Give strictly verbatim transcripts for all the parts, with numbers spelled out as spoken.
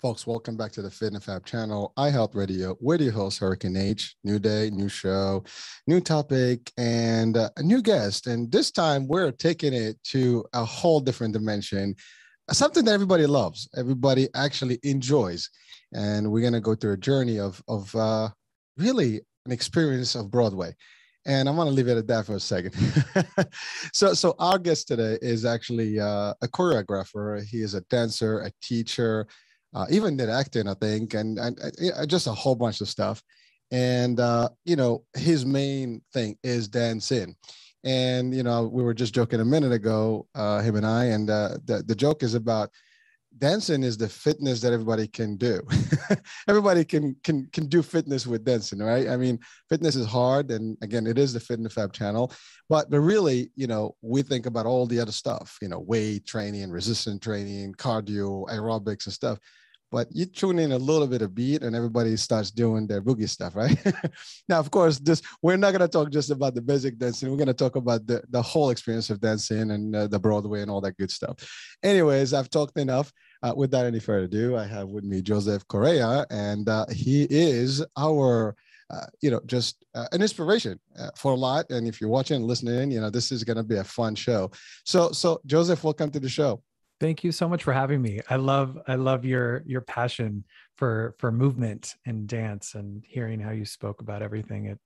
Folks, welcome back to the Fit and Fab channel, iHealth Radio, with your host, Hurricane H. New day, new show, new topic, and uh, a new guest. And this time, we're taking it to a whole different dimension, something that everybody loves, everybody actually enjoys. And we're going to go through a journey of, of uh, really an experience of Broadway. And I'm going to leave it at that for a second. so, so our guest today is actually uh, a choreographer. He is a dancer, a teacher, Uh, even did acting, I think, and, and, and just a whole bunch of stuff. And, uh, you know, his main thing is dancing. And, you know, we were just joking a minute ago, uh, him and I, and uh, the, the joke is about dancing is the fitness that everybody can do. Everybody can can can do fitness with dancing, right? I mean, fitness is hard. And again, it is the Fit and Fab channel. But, but really, you know, we think about all the other stuff, you know, weight training, resistance training, cardio, aerobics and stuff. But you tune in a little bit of beat and everybody starts doing their boogie stuff, right? Now, of course, this we're not going to talk just about the basic dancing. We're going to talk about the, the whole experience of dancing and uh, the Broadway and all that good stuff. Anyways, I've talked enough. Uh, without any further ado, I have with me Joseph Corella, and uh, he is our, uh, you know, just uh, an inspiration uh, for a lot. And if you're watching and listening, you know, this is going to be a fun show. So, so Joseph, welcome to the show. Thank you so much for having me. I love, I love your your passion for for movement and dance, and hearing how you spoke about everything. It,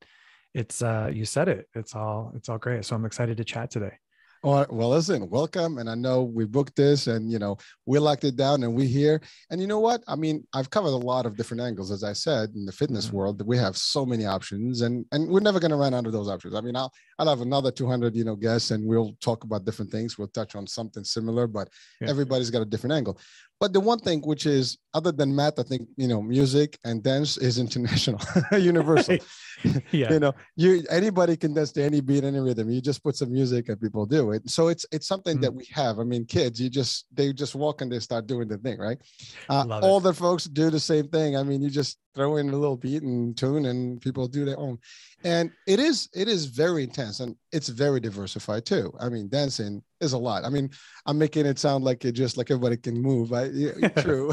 it's uh, you said it. It's all, it's all great. So I'm excited to chat today. Well, well, listen, welcome. And I know we booked this, and you know we locked it down, and we're here. And you know what? I mean, I've covered a lot of different angles, as I said, in the fitness mm-hmm. world. We have so many options, and and we're never going to run out of those options. I mean, I'll I'll have another two hundred, you know, guests, and we'll talk about different things. We'll touch on something similar, but yeah. Everybody's got a different angle. But the one thing which is, other than math, I think, you know, music and dance is international, universal. Yeah. You know, you anybody can dance to any beat, any rhythm. You just put some music and people do it. So it's it's something mm-hmm. that we have. I mean, kids, you just, they just walk and they start doing the thing, right? Uh, all the folks do the same thing. I mean, you just throw in a little beat and tune and people do their own. And it is, it is very intense, and it's very diversified too. I mean, dancing is a lot. I mean, I'm making it sound like it just like everybody can move. I, true,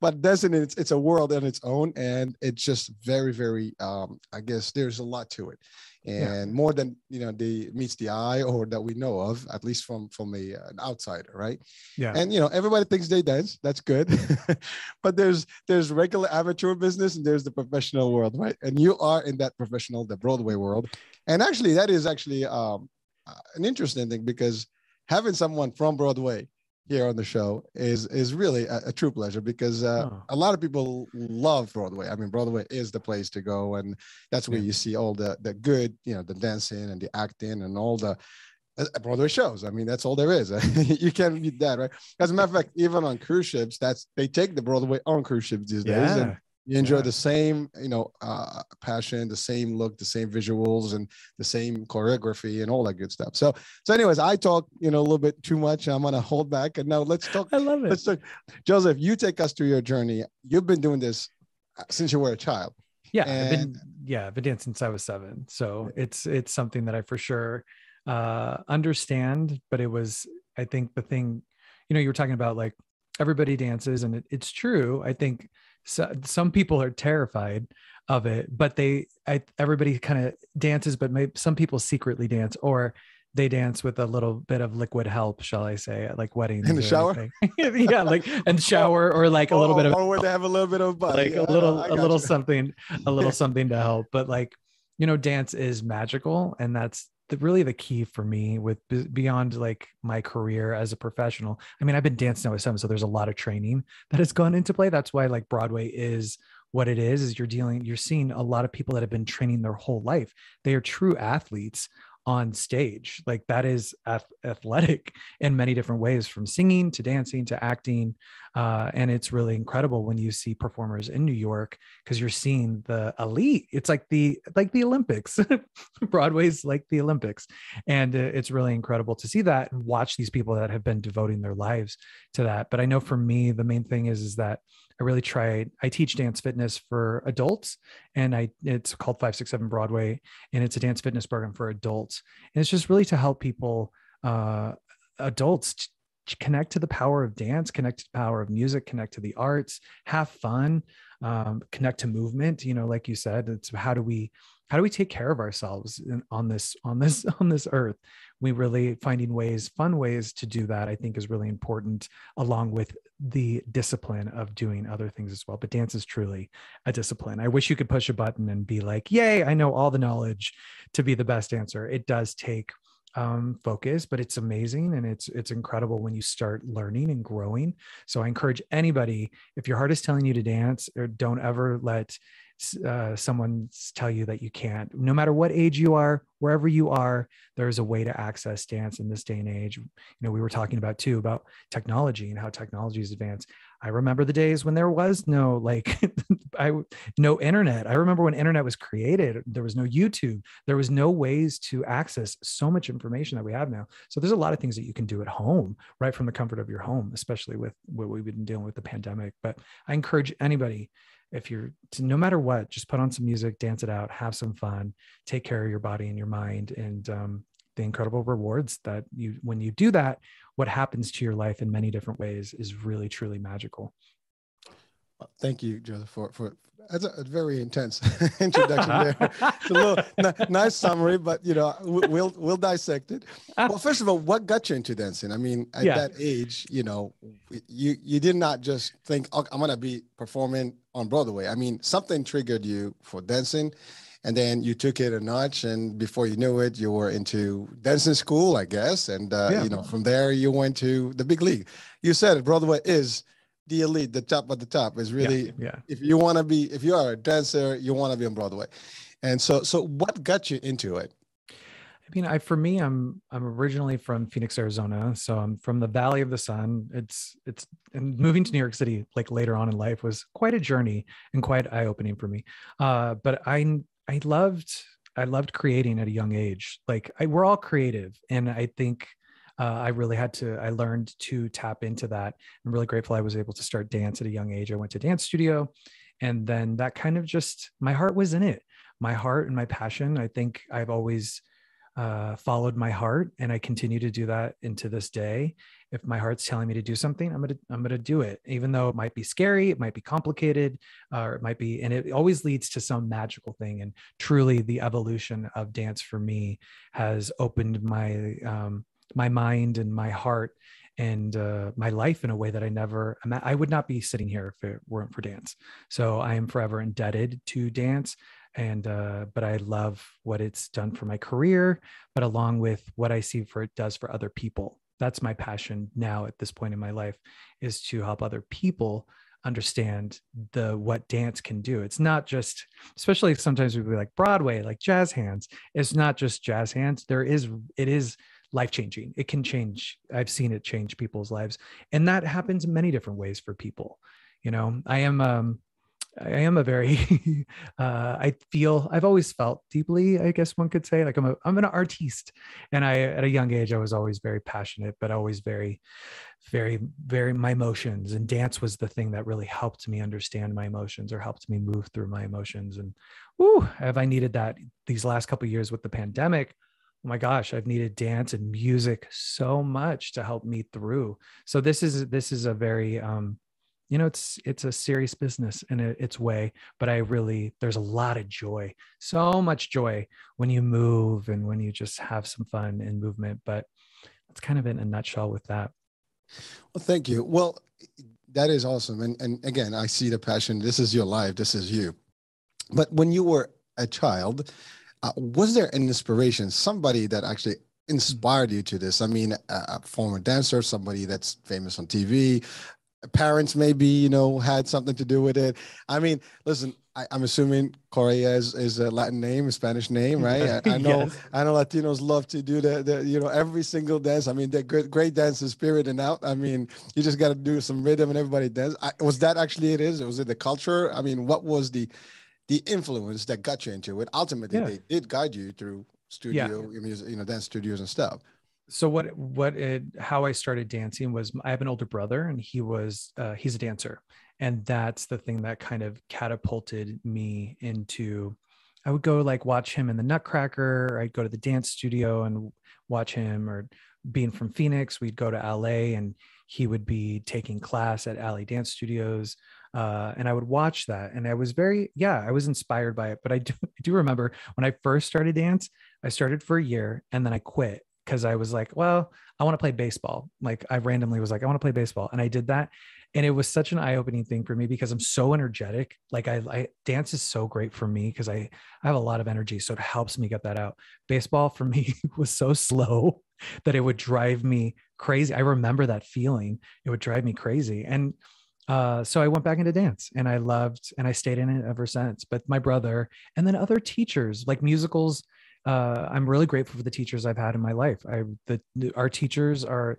but dancing, it's, it's a world on its own, and it's just very, very, um, I guess there's a lot to it, and yeah. more than, you know, the meets the eye, or that we know of, at least from, from a, an outsider. Right. Yeah. And, you know, everybody thinks they dance. That's good. But there's, there's regular amateur business, and there's the professional world. Right. And you are in that professional, the Broadway world. And actually that is actually, um, an interesting thing, because having someone from Broadway here on the show is is really a, a true pleasure, because uh, oh. a lot of people love Broadway. I mean, Broadway is the place to go, and that's where yeah. you see all the the good, you know, the dancing and the acting and all the uh, Broadway shows. I mean, that's all there is. You can't beat that, right? As a matter of fact, even on cruise ships, that's they take the Broadway on cruise ships these yeah. days, and you enjoy yeah. the same, you know, uh, passion, the same look, the same visuals, and the same choreography, and all that good stuff. So, so, anyways, I talk, you know, a little bit too much. I'm gonna hold back, and now let's talk. I love it. Let's talk, Joseph. You take us through your journey. You've been doing this since you were a child. Yeah, and... I've been, yeah, I've been dancing since I was seven. So it's it's something that I for sure uh, understand. But it was, I think, the thing, you know, you were talking about like everybody dances, and it, it's true. I think. So some people are terrified of it, but they, I, everybody kind of dances, but maybe some people secretly dance, or they dance with a little bit of liquid help, shall I say, at like weddings in the shower. Yeah. Like, and shower, or like a little oh, bit of, or where they have a little bit of, body. Like a little, a little you. something, a little something to help. But like, you know, dance is magical. And that's the, really the key for me with beyond like my career as a professional. I mean, I've been dancing now with some, so there's a lot of training that has gone into play. That's why like Broadway is What it is, is you're dealing, you're seeing a lot of people that have been training their whole life. They are true athletes on stage. Like that is ath- athletic in many different ways, from singing to dancing to acting. Uh, and it's really incredible when you see performers in New York, because you're seeing the elite. It's like the, like the Olympics. Broadway's like the Olympics. And uh, it's really incredible to see that and watch these people that have been devoting their lives to that. But I know for me, the main thing is, is that I really try, I teach dance fitness for adults, and I, it's called five six seven Broadway, and it's a dance fitness program for adults. And it's just really to help people, uh, adults t- connect to the power of dance, connect to the power of music, connect to the arts, have fun, um, connect to movement. You know, like you said, it's how do we, how do we take care of ourselves in, on this, on this, on this earth? We really finding ways, fun ways to do that, I think, is really important, along with the discipline of doing other things as well. But dance is truly a discipline. I wish you could push a button and be like, yay, I know all the knowledge to be the best dancer. It does take um, focus, but it's amazing. And it's, it's incredible when you start learning and growing. So I encourage anybody, if your heart is telling you to dance, or don't ever let Uh, someone tell you that you can't. No matter what age you are, wherever you are, there is a way to access dance in this day and age. You know, we were talking about too, about technology and how technology is advanced. I remember the days when there was no, like, I, no internet. I remember when internet was created, there was no YouTube. There was no ways to access so much information that we have now. So there's a lot of things that you can do at home, right from the comfort of your home, especially with what we've been dealing with, the pandemic. But I encourage anybody, if you're, no matter what, just put on some music, dance it out, have some fun, take care of your body and your mind, and um, the incredible rewards that you, when you do that, what happens to your life in many different ways is really, truly magical. Thank you, Joseph, for, for that's a very intense introduction there. It's a little n- nice summary, but you know, we'll we'll dissect it. Well, first of all, what got you into dancing? I mean, at yeah. that age, you know, you you did not just think, oh, I'm gonna be performing on Broadway. I mean, something triggered you for dancing, and then you took it a notch, and before you knew it, you were into dancing school, I guess, and uh, yeah. you know, from there you went to the big league. You said Broadway is the elite, the top of the top is really, yeah, yeah. if you want to be, if you are a dancer, you want to be on Broadway. And so, so what got you into it? I mean, I, for me, I'm, I'm originally from Phoenix, Arizona. So I'm from the Valley of the Sun. It's, it's, and moving to New York City, like later on in life, was quite a journey and quite eye-opening for me. Uh, but I, I loved, I loved creating at a young age. Like I, we're all creative. And I think, Uh, I really had to, I learned to tap into that. I'm really grateful I was able to start dance at a young age. I went to dance studio, and then that kind of just, my heart was in it. My heart and my passion. I think I've always uh, followed my heart, and I continue to do that into this day. If my heart's telling me to do something, I'm going to, I'm going to do it, even though it might be scary, it might be complicated, uh, or it might be, and it always leads to some magical thing. And truly the evolution of dance for me has opened my, um, my mind and my heart and uh, my life in a way that I never, I would not be sitting here if it weren't for dance. So I am forever indebted to dance. And, uh, but I love what it's done for my career, but along with what I see for it does for other people. That's my passion now at this point in my life, is to help other people understand the what dance can do. It's not just, especially sometimes we'd be like Broadway, like jazz hands. It's not just jazz hands. There is, it is, life-changing. It can change. I've seen it change people's lives. And that happens in many different ways for people. You know, I am, um, I am a very, uh, I feel, I've always felt deeply, I guess one could say, like I'm a, I'm an artiste. And I, at a young age, I was always very passionate, but always very, very, very, my emotions, and dance was the thing that really helped me understand my emotions or helped me move through my emotions. And whoo, have I needed that these last couple of years with the pandemic. Oh my gosh, I've needed dance and music so much to help me through. So this is, this is a very, um, you know, it's, it's a serious business in a, its way, but I really, there's a lot of joy, so much joy when you move and when you just have some fun and movement, but that's kind of in a nutshell with that. Well, thank you. Well, that is awesome. And, and again, I see the passion. This is your life. This is you. But when you were a child, Uh, was there an inspiration, somebody that actually inspired you to this? I mean, a, a former dancer, somebody that's famous on T V, parents maybe, you know, had something to do with it. I mean, listen, I, I'm assuming Corella is, is a Latin name, a Spanish name, right? I, I know yes. I know Latinos love to do the, the, you know, every single dance. I mean, they're great, great dancers, period and out. I mean, you just got to do some rhythm and everybody dance. I, was that actually it is? Was it the culture? I mean, what was the the influence that got you into it? Ultimately, yeah. they did guide you through studio, yeah. music, you know, dance studios and stuff. So what, what, it, how I started dancing was, I have an older brother and he was, uh, he's a dancer. And that's the thing that kind of catapulted me into, I would go like watch him in the Nutcracker. Or I'd go to the dance studio and watch him, or being from Phoenix, we'd go to L A and he would be taking class at Alley dance studios. Uh, and I would watch that. And I was very, yeah, I was inspired by it. But I do, I do remember when I first started dance, I started for a year and then I quit. Cause I was like, well, I want to play baseball. Like I randomly was like, I want to play baseball. And I did that. And it was such an eye-opening thing for me because I'm so energetic. Like I, I dance is so great for me. Cause I, I have a lot of energy. So it helps me get that out. Baseball for me was so slow that it would drive me crazy. I remember that feeling. It would drive me crazy. And Uh, so I went back into dance and I loved, and I stayed in it ever since, but my brother and then other teachers like musicals. Uh, I'm really grateful for the teachers I've had in my life. I, the, our teachers are,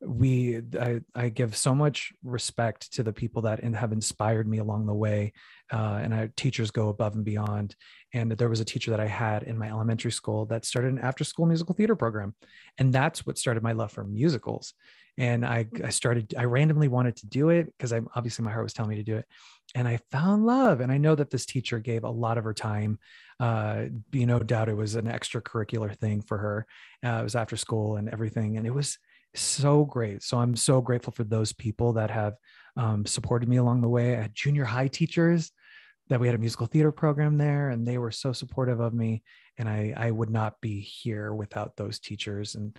we, I, I give so much respect to the people that have inspired me along the way. Uh, and our teachers go above and beyond. And there was a teacher that I had in my elementary school that started an after school musical theater program. And that's what started my love for musicals. And I, I started, I randomly wanted to do it because I'm obviously my heart was telling me to do it. And I found love. And I know that this teacher gave a lot of her time. Uh, you know, doubt it was an extracurricular thing for her. Uh, it was after school and everything. And it was so great. So I'm so grateful for those people that have um, supported me along the way. I had junior high teachers that we had a musical theater program there and they were so supportive of me. And I, I would not be here without those teachers. And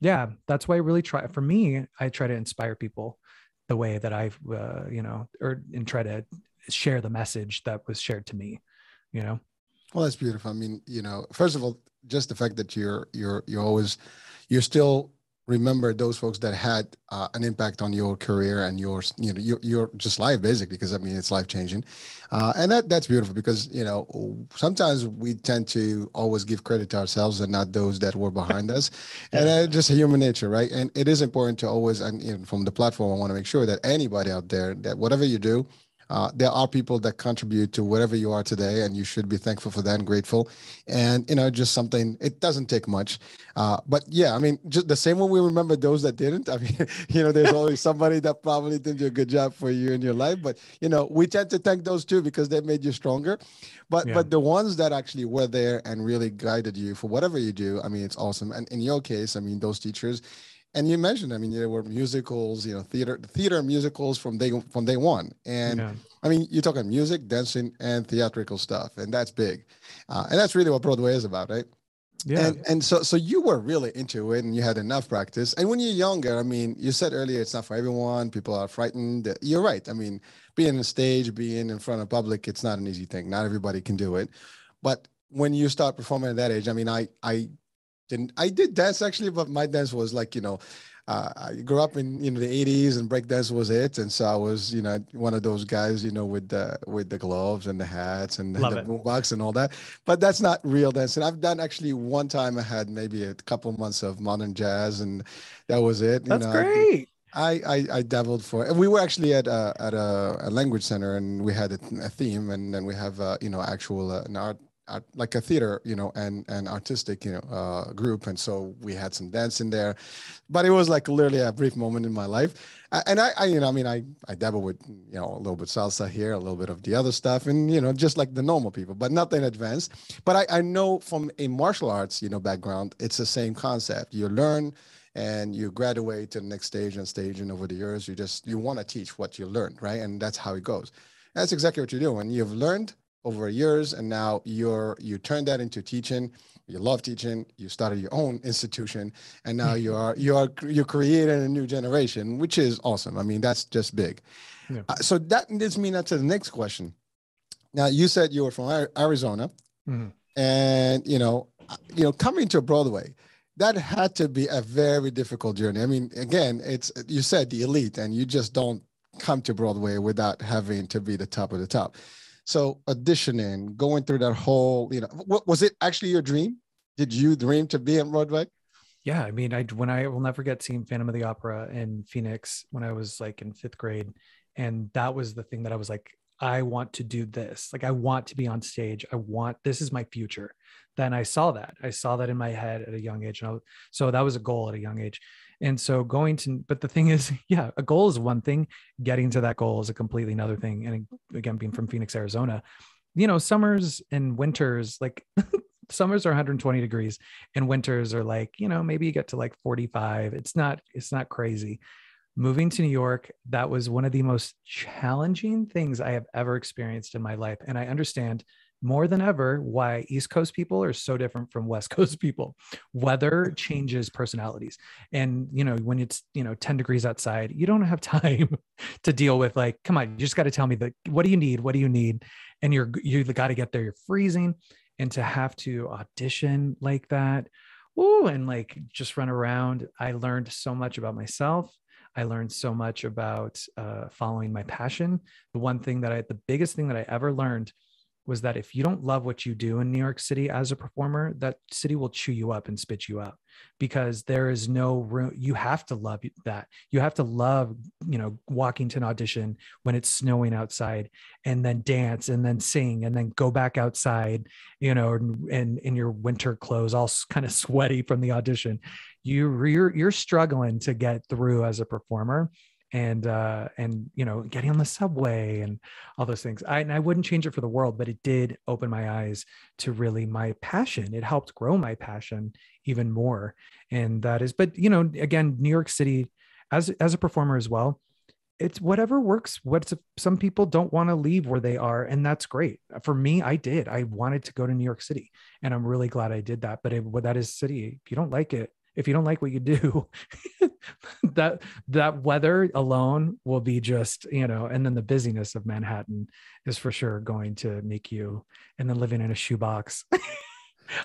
yeah, that's why I really try. For me, I try to inspire people the way that I've, uh, you know, or and try to share the message that was shared to me, you know. Well, that's beautiful. I mean, you know, first of all, just the fact that you're you're you're always you're still remember those folks that had uh, an impact on your career and your you know your your just life basically, because I mean it's life changing, uh, and that that's beautiful because you know sometimes we tend to always give credit to ourselves and not those that were behind us, and that's just human nature, right? And it is important to always, and you know, from the platform, I want to make sure that anybody out there that whatever you do. Uh, there are people that contribute to whatever you are today, and you should be thankful for that and grateful. And, you know, just something, it doesn't take much. Uh, but yeah, I mean, just the same way we remember those that didn't. I mean, you know, there's always somebody that probably did a good job for you in your life. But, you know, we tend to thank those too because they made you stronger. But yeah. but the ones that actually were there and really guided you for whatever you do, I mean, it's awesome. And in your case, I mean, those teachers. And you mentioned, I mean, there were musicals, you know, theater, theater musicals from day from day one. And yeah. I mean, you're talking music, dancing, and theatrical stuff, and that's big, uh, and that's really what Broadway is about, right? Yeah. And and so so you were really into it, and you had enough practice. And when you're younger, I mean, you said earlier, it's not for everyone. People are frightened. You're right. I mean, being on stage, being in front of public, it's not an easy thing. Not everybody can do it. But when you start performing at that age, I mean, I I. Didn't, I did dance actually, but my dance was like, you know, uh, I grew up in you know the eighties and breakdance was it, and so I was you know one of those guys you know with the with the gloves and the hats and Love the boombox and all that. But that's not real dancing. I've done actually one time I had maybe a couple months of modern jazz and that was it. That's you know, great. I, I I dabbled for, and we were actually at a, at a, a language center and we had a, a theme, and then we have uh, you know actual uh, an art. like a theater, you know, and an artistic, you know, uh, group. And so we had some dance in there, but it was like literally a brief moment in my life. And I, I you know, I mean, I, I dabble with, you know, a little bit salsa here, a little bit of the other stuff and, you know, just like the normal people, but nothing advanced. But I, I know from a martial arts, you know, background, it's the same concept. You learn and you graduate to the next stage and stage. And over the years, you just, you want to teach what you learned, right? And that's how it goes. That's exactly what you're doing. You've learned over years, and now you're you turn that into teaching. You love teaching. You started your own institution, and now you are you are you're creating a new generation, which is awesome. I mean, that's just big. Yeah. Uh, so that leads me now to the next question. Now, you said you were from Arizona, mm-hmm. and you know, you know, coming to Broadway, that had to be a very difficult journey. I mean, again, it's you said the elite, and you just don't come to Broadway without having to be the top of the top. So auditioning, going through that whole, you know, what was it actually your dream? Did you dream to be on Broadway? Yeah. I mean, I, when I will never forget seeing Phantom of the Opera in Phoenix when I was like in fifth grade. And that was the thing that I was like, I want to do this. Like, I want to be on stage. I want, this is my future. Then I saw that, I saw that in my head at a young age. And I, so that was a goal at a young age. And so going to, but the thing is, yeah, a goal is one thing. Getting to that goal is a completely another thing. And again, being from Phoenix, Arizona, you know, summers and winters, like summers are one hundred twenty degrees and winters are like, you know, maybe you get to like forty-five. It's not, it's not crazy. Moving to New York, that was one of the most challenging things I have ever experienced in my life. And I understand more than ever why East Coast people are so different from West Coast people. Weather changes personalities. And, you know, when it's, you know, ten degrees outside, you don't have time to deal with like, come on, you just got to tell me the, what do you need? What do you need? And you're, you got to get there. You're freezing. And to have to audition like that, ooh, and like just run around. I learned so much about myself. I learned so much about uh, following my passion. The one thing that I, the biggest thing that I ever learned was that if you don't love what you do in New York City as a performer, that city will chew you up and spit you out, because there is no room. You have to love that. You have to love, you know, walking to an audition when it's snowing outside and then dance and then sing and then go back outside, you know, and in your winter clothes, all kind of sweaty from the audition. You, you're, you're struggling to get through as a performer. And, uh, and, you know, getting on the subway and all those things. I, and I wouldn't change it for the world, but it did open my eyes to really my passion. It helped grow my passion even more. And that is, but, you know, again, New York City as, as a performer as well, it's whatever works. What's some people don't want to leave where they are. And that's great. For me, I did. I wanted to go to New York City and I'm really glad I did that. But it, well, that is city. If you don't like it, if you don't like what you do, that that weather alone will be just, you know, and then the busyness of Manhattan is for sure going to make you, and then living in a shoebox,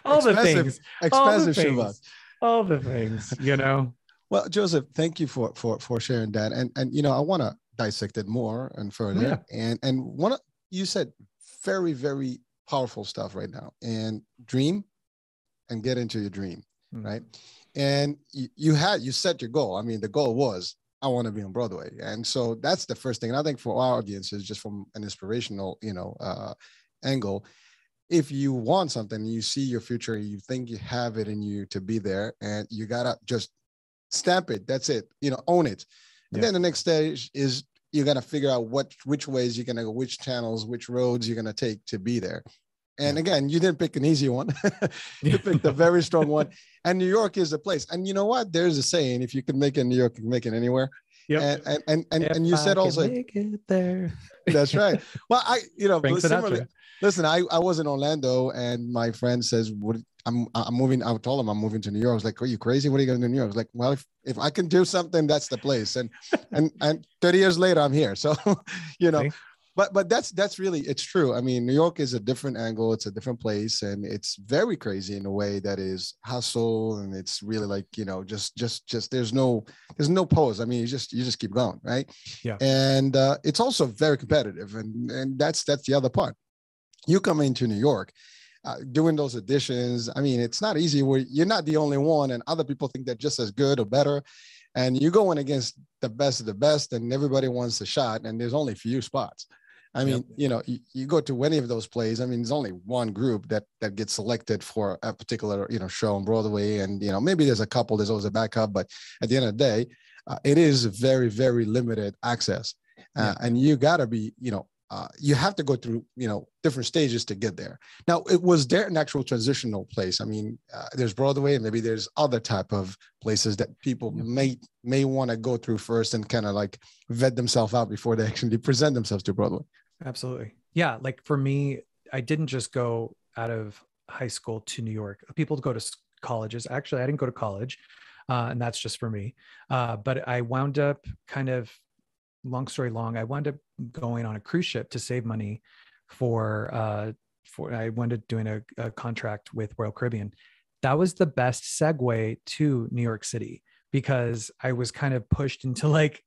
all the things, expensive shoebox, all the things, you know. Well, Joseph, thank you for for for sharing that, and and you know, I want to dissect it more and further, yeah. and and one, you said very very powerful stuff right now, and dream, and get into your dream, mm-hmm. right? And you had, you set your goal. I mean, the goal was, I want to be on Broadway. And so that's the first thing. And I think for our audiences, just from an inspirational, you know, uh, angle, if you want something, you see your future, you think you have it in you to be there, and you got to just stamp it. That's it. You know, own it. And yeah. then the next stage is you got to figure out what, which ways you're going to go, which channels, which roads you're going to take to be there. And again, you didn't pick an easy one. You picked a very strong one. And New York is the place. And you know what? There's a saying, if you can make it in New York, you can make it anywhere. Yeah. And and and, and you I said also make it there. That's right. Well, I, you know, similarly, listen, I, I was in Orlando and my friend says, what I'm I'm moving, I told him I'm moving to New York. I was like, are you crazy? What are you gonna do in New York? I was like, well, if, if I can do something, that's the place. And and and thirty years later, I'm here. So, you know. Thanks. But but that's that's really, it's true. I mean, New York is a different angle. It's a different place. And it's very crazy in a way that is hustle. And it's really like, you know, just just just there's no there's no pause. I mean, you just you just keep going. Right. Yeah. And uh, it's also very competitive. And, and that's that's the other part. You come into New York uh, doing those auditions. I mean, it's not easy where you're not the only one and other people think they're just as good or better. And you're going against the best of the best and everybody wants a shot. And there's only a few spots. I mean, yep. you know, you, you go to any of those plays. I mean, there's only one group that that gets selected for a particular, you know, show on Broadway. And, you know, maybe there's a couple, there's always a backup. But at the end of the day, uh, it is very, very limited access. Uh, yeah. And you got to be, you know, uh, you have to go through, you know, different stages to get there. Now, it was there an actual transitional place. I mean, uh, there's Broadway and maybe there's other type of places that people yep. may may want to go through first and kind of like vet themselves out before they actually present themselves to Broadway. Absolutely. Yeah. Like for me, I didn't just go out of high school to New York. People go to colleges. Actually, I didn't go to college. Uh, and that's just for me. Uh, but I wound up kind of, long story long, I wound up going on a cruise ship to save money for, uh, for I wound up doing a, a contract with Royal Caribbean. That was the best segue to New York City because I was kind of pushed into like,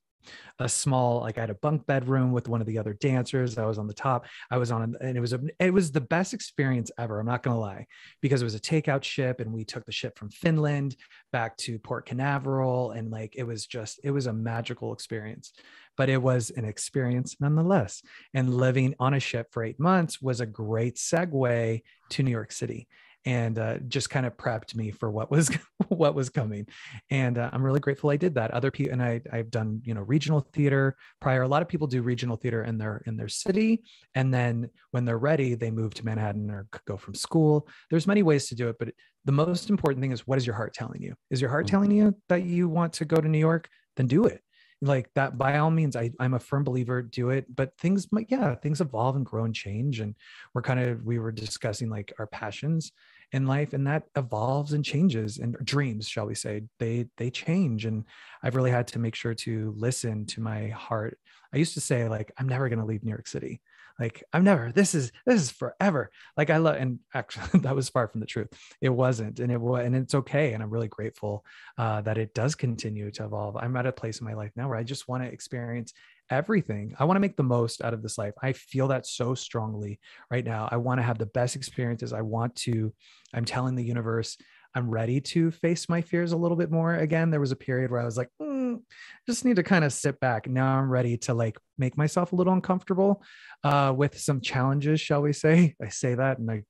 a small, like I had a bunk bedroom with one of the other dancers. I was on the top. I was on, and it was, a, it was the best experience ever. I'm not going to lie, because it was a takeout ship, and we took the ship from Finland back to Port Canaveral. And like, it was just, it was a magical experience, but it was an experience nonetheless. And living on a ship for eight months was a great segue to New York City. And uh, just kind of prepped me for what was what was coming, and uh, I'm really grateful I did that. Other people, and I, I've done you know regional theater prior. A lot of people do regional theater in their in their city, and then when they're ready, they move to Manhattan or go from school. There's many ways to do it, but the most important thing is, what is your heart telling you? Is your heart telling you that you want to go to New York? Then do it. Like that, by all means, I, I'm a firm believer, do it, but things might, yeah, things evolve and grow and change. And we're kind of, we were discussing like our passions in life, and that evolves and changes, and dreams, shall we say, they, they change. And I've really had to make sure to listen to my heart. I used to say like, I'm never going to leave New York City. Like I'm never, this is, this is forever. Like I love, and actually that was far from the truth. It wasn't, and it was, and it's okay. And I'm really grateful uh, that it does continue to evolve. I'm at a place in my life now where I just want to experience everything. I want to make the most out of this life. I feel that so strongly right now. I want to have the best experiences. I want to, I'm telling the universe, I'm ready to face my fears a little bit more. Again, there was a period where I was like, mm, just need to kind of sit back. Now I'm ready to like make myself a little uncomfortable uh, with some challenges, shall we say? I say that, and I,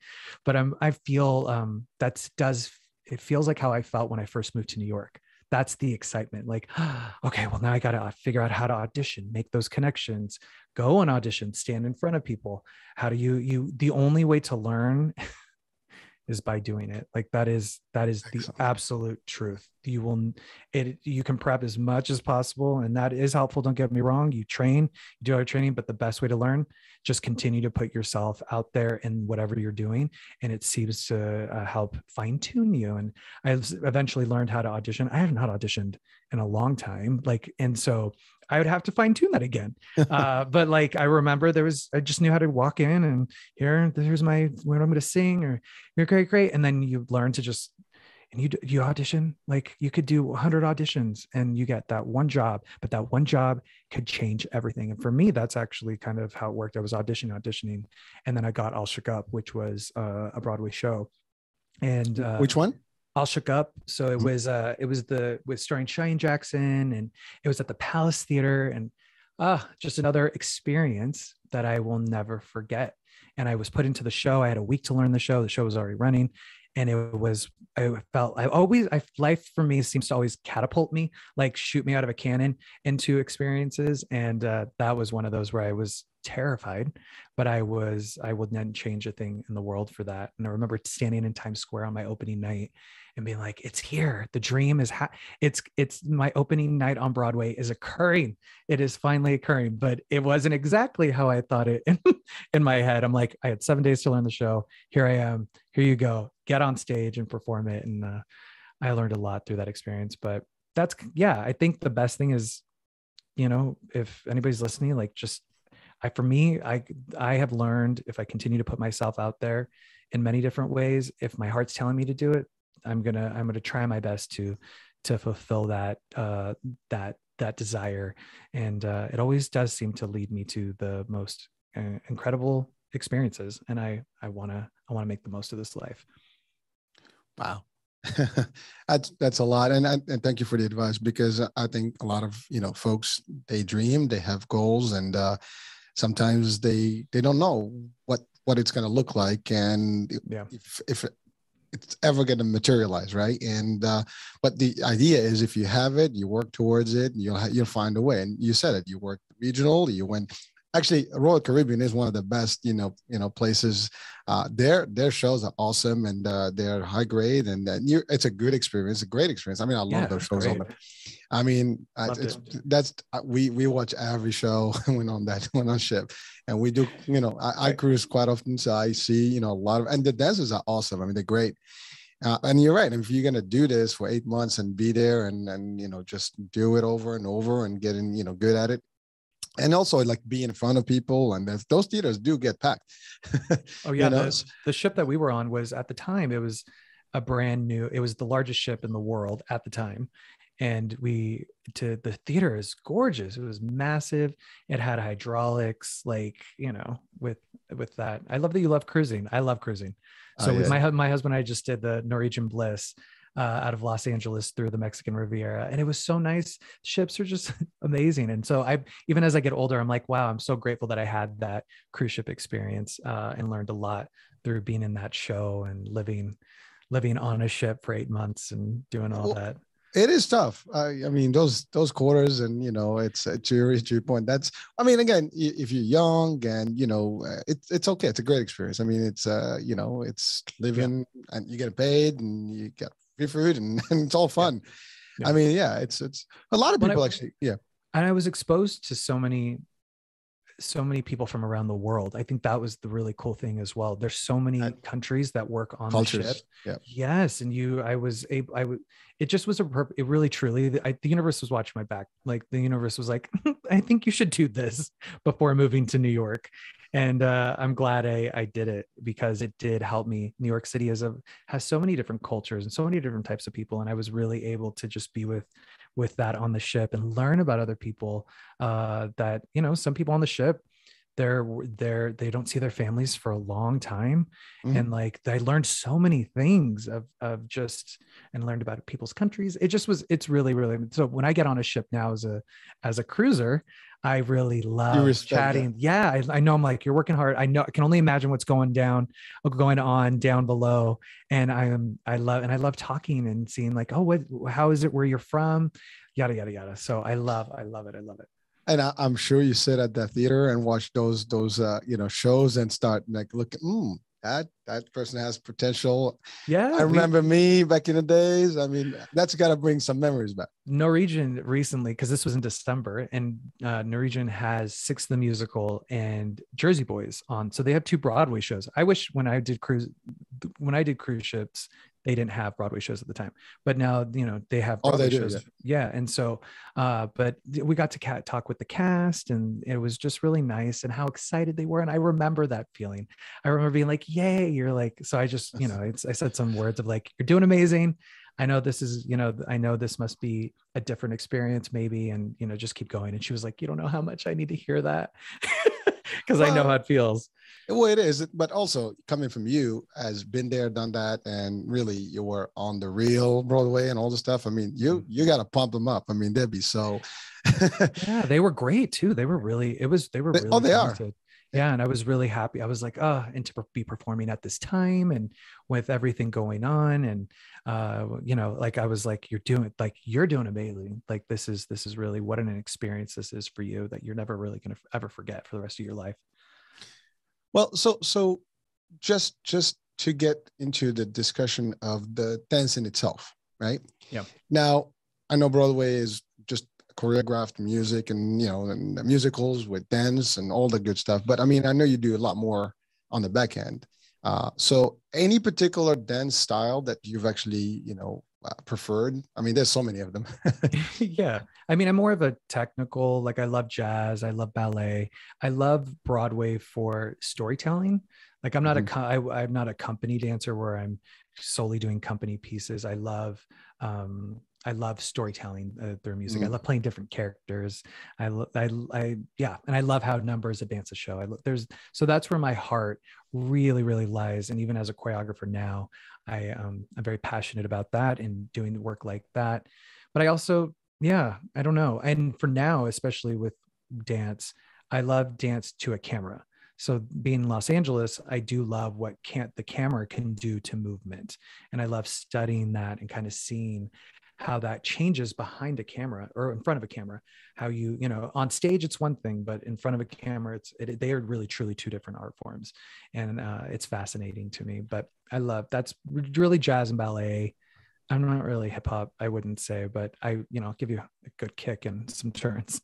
but I'm, I feel um, that does, it feels like how I felt when I first moved to New York. That's the excitement. Like, okay, well now I got to figure out how to audition, make those connections, go and audition, stand in front of people. How do you, you, the only way to learn is by doing it. Like that is, that is Excellent. The absolute truth. You will, it, you can prep as much as possible, and that is helpful. Don't get me wrong. You train, you do our training, but the best way to learn, just continue to put yourself out there in whatever you're doing. And it seems to uh, help fine tune you. And I've eventually learned how to audition. I have not auditioned in a long time. Like, and so I would have to fine tune that again. Uh, but like, I remember there was, I just knew how to walk in and here, here's my, what I'm going to sing, or you're great, great. And then you learn to just, and you, you audition, like you could do a hundred auditions and you get that one job, but that one job could change everything. And for me, that's actually kind of how it worked. I was auditioning, auditioning, and then I got All Shook Up, which was uh, a Broadway show. And uh, which one? All Shook Up. So it was, uh, it was the, with starring Cheyenne Jackson, and it was at the Palace Theater, and uh, just another experience that I will never forget. And I was put into the show. I had a week to learn the show. The show was already running. And it was, I felt, I always, I, life for me seems to always catapult me, like shoot me out of a cannon into experiences. And uh, that was one of those where I was terrified, but I was, I would not change a thing in the world for that. And I remember standing in Times Square on my opening night and being like, it's here. The dream is, ha- it's, it's my opening night on Broadway is occurring. It is finally occurring, but it wasn't exactly how I thought it in, in my head. I'm like, I had seven days to learn the show. Here I am. Here you go. Get on stage and perform it. And uh, I learned a lot through that experience, but that's, yeah, I think the best thing is, you know, if anybody's listening, like just, I, for me, I, I have learned if I continue to put myself out there in many different ways, if my heart's telling me to do it, I'm going to, I'm going to try my best to, to fulfill that, uh, that, that desire. And uh, it always does seem to lead me to the most uh, incredible experiences. And I, I want to, I want to make the most of this life. Wow. that's, that's a lot. And, I, and thank you for the advice, because I think a lot of, you know, folks, they dream, they have goals, and uh, sometimes they, they don't know what, what it's going to look like. And yeah. if, if it's ever going to materialize. Right. And, uh, but the idea is if you have it, you work towards it, and you'll, you'll find a way. And you said it, you worked regional, you went, actually Royal Caribbean is one of the best, you know, you know, places. Uh, their, their shows are awesome, and uh, they're high grade, and uh, you, it's a good experience, a great experience. I mean, I love yeah, those shows. On there. I mean, I, it's, it. that's, we, we watch every show when on that, when on ship, and we do, you know, I, I cruise quite often. So I see, you know, a lot of, and the dancers are awesome. I mean, they're great. Uh, and you're right. If you're going to do this for eight months and be there and, and, you know, just do it over and over and getting, you know, good at it. And also like be in front of people, and those theaters do get packed. Oh yeah. You know? the, the ship that we were on was, at the time, it was a brand new, it was the largest ship in the world at the time. and we to the theater is gorgeous. It was massive. It had hydraulics, like, you know, with with that. I love that you love cruising. I love cruising. So oh, yeah. with my my husband and I just did the Norwegian Bliss uh, out of Los Angeles through the Mexican Riviera, and it was so nice. Ships are just amazing, and so I even as I get older, I'm like, wow, I'm so grateful that I had that cruise ship experience uh, and learned a lot through being in that show and living living on a ship for eight months and doing all well, that. It is tough. I, I mean, those those quarters, and you know, it's uh, to, your, to your point. That's, I mean, again, if you're young and you know, it's it's okay. It's a great experience. I mean, it's uh, you know, it's living yeah. and you get paid and you get free food and, and it's all fun. Yeah. Yeah. I mean, yeah, it's it's a lot of people I, actually, yeah. And I was exposed to so many. so many people from around the world. I think that was the really cool thing as well. There's so many and countries that work on cultures. The ship. Yep. Yes. And you, I was able, I would, it just was a, it really, truly, I, the universe was watching my back. Like the universe was like, I think you should do this before moving to New York. And uh, I'm glad I, I did it because it did help me. New York City is a, has so many different cultures and so many different types of people. And I was really able to just be with with that on the ship and learn about other people uh, that, you know, some people on the ship, they're, they're, they don't see their families for a long time. Mm-hmm. And like, I learned so many things of, of just, and learned about people's countries. It just was, it's really, really, so when I get on a ship now as a, as a cruiser, I really love chatting. That. Yeah. I, I know. I'm like, you're working hard. I know, I can only imagine what's going down, going on down below. And I am, I love, and I love talking and seeing like, oh, what, how is it where you're from? Yada, yada, yada. So I love, I love it. I love it. And I, I'm sure you sit at that theater and watch those, those, uh, you know, shows and start like, look, mm, that, that person has potential. Yeah. I remember we, me back in the days. I mean, that's got to bring some memories back. Norwegian recently, cause this was in December, and uh, Norwegian has Six the Musical and Jersey Boys on. So they have two Broadway shows. I wish when I did cruise, when I did cruise ships, they didn't have Broadway shows at the time, but now, you know, they have Broadway oh, they do, shows. Yeah. yeah. And so, uh, but we got to cat talk with the cast, and it was just really nice and how excited they were. And I remember that feeling. I remember being like, yay, you're like, so I just, you know, it's, I said some words of like, you're doing amazing. I know this is, you know, I know this must be a different experience maybe. And, you know, just keep going. And she was like, you don't know how much I need to hear that. Because well, I know how it feels. Well, it is. But also coming from you as been there, done that, and really you were on the real Broadway and all the stuff. I mean, you you got to pump them up. I mean, they'd be so. Yeah, they were great, too. They were really it was they were. Really oh, they talented. Are. Yeah. And I was really happy. I was like, oh, and to be performing at this time and with everything going on. And, uh, you know, like I was like, you're doing like you're doing amazing. Like this is this is really what an experience this is for you that you're never really going to ever forget for the rest of your life. Well, so so just just to get into the discussion of the dance in itself. Right. Yeah. Now, I know Broadway is just choreographed music and, you know, and musicals with dance and all the good stuff. But I mean, I know you do a lot more on the back end. Uh, so any particular dance style that you've actually, you know, uh, preferred? I mean, there's so many of them. Yeah. I mean, I'm more of a technical, like I love jazz. I love ballet. I love Broadway for storytelling. Like I'm not mm-hmm. a, I, I'm not a company dancer where I'm solely doing company pieces. I love, um, I love storytelling uh, through music. Mm. I love playing different characters. I, lo- I, I, yeah. And I love how numbers advance a show. I lo- there's, so that's where my heart really, really lies. And even as a choreographer now, I, um, I'm very passionate about that and doing work like that. But I also, yeah, I don't know. And for now, especially with dance, I love dance to a camera. So being in Los Angeles, I do love what can't the camera can do to movement. And I love studying that and kind of seeing how that changes behind a camera or in front of a camera, how you, you know, on stage, it's one thing, but in front of a camera, it's, it, they are really, truly two different art forms. And uh, it's fascinating to me, but I love, that's really jazz and ballet. I'm not really hip hop, I wouldn't say, but I, you know, I'll give you a good kick and some turns.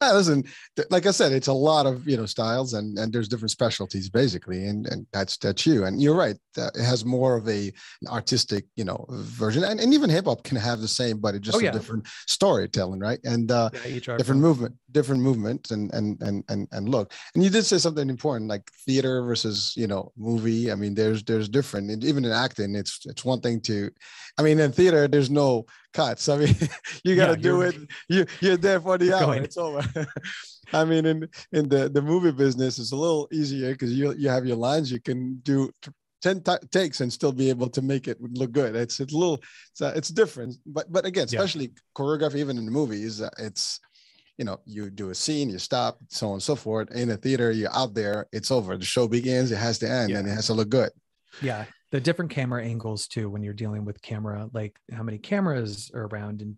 Listen, like I said, it's a lot of, you know, styles and, and there's different specialties basically. And, and that's, that's you. And you're right. Uh, it has more of a an artistic, you know, version and, and even hip hop can have the same, but it's just oh, yeah. a different storytelling. Right. And uh, yeah, different from. movement, different movement and, and, and, and, and look, and you did say something important, like theater versus, you know, movie. I mean, there's, there's different, and even in acting, it's, it's one thing to, I mean, in theater, there's no cuts. I mean, you got to yeah, do it. You, you're there for the hour. Going. It's over. I mean, in, in the, the movie business, it's a little easier because you you have your lines. You can do ten takes and still be able to make it look good. It's, it's a little, it's, uh, it's different. But but again, especially yeah. choreography, even in the movies, uh, it's, you know, you do a scene, you stop, so on and so forth. In a theater, you're out there, it's over. The show begins, it has to end, yeah. and it has to look good. Yeah. The different camera angles too, when you're dealing with camera, like how many cameras are around and,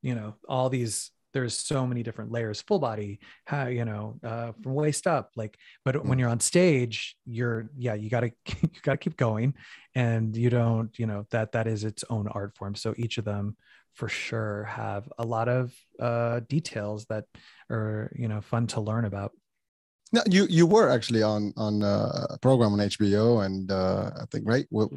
you know, all these, there's so many different layers, full body, how, you know, uh, from waist up, like, but mm. when you're on stage, you're, yeah, you gotta, you gotta keep going, and you don't, you know, that, that is its own art form. So each of them for sure have a lot of uh, details that are, you know, fun to learn about. No, you you were actually on on a program on H B O, and uh, I think right. Well,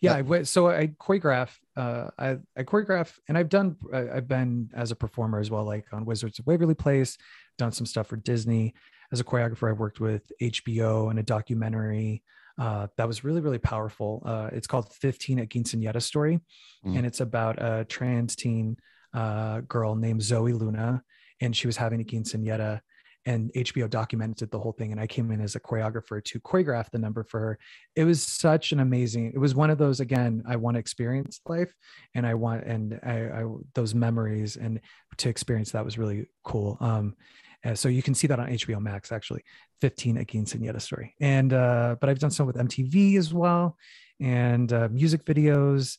yeah, that- I, so I choreograph. Uh, I, I choreograph, and I've done. I've been as a performer as well, like on Wizards of Waverly Place. Done some stuff for Disney as a choreographer. I worked with H B O in a documentary uh, that was really really powerful. Uh, it's called Fifteen at Quinceañera Story, mm. and it's about a trans teen uh, girl named Zoe Luna, and she was having a quinceañera. And H B O documented the whole thing. And I came in as a choreographer to choreograph the number for her. It was such an amazing, it was one of those, again, I want to experience life and I want, and I, I those memories, and to experience that was really cool. Um, and so you can see that on H B O Max, actually, fifteen at Quinceañera Story. And, uh, but I've done some with M T V as well, and uh, music videos.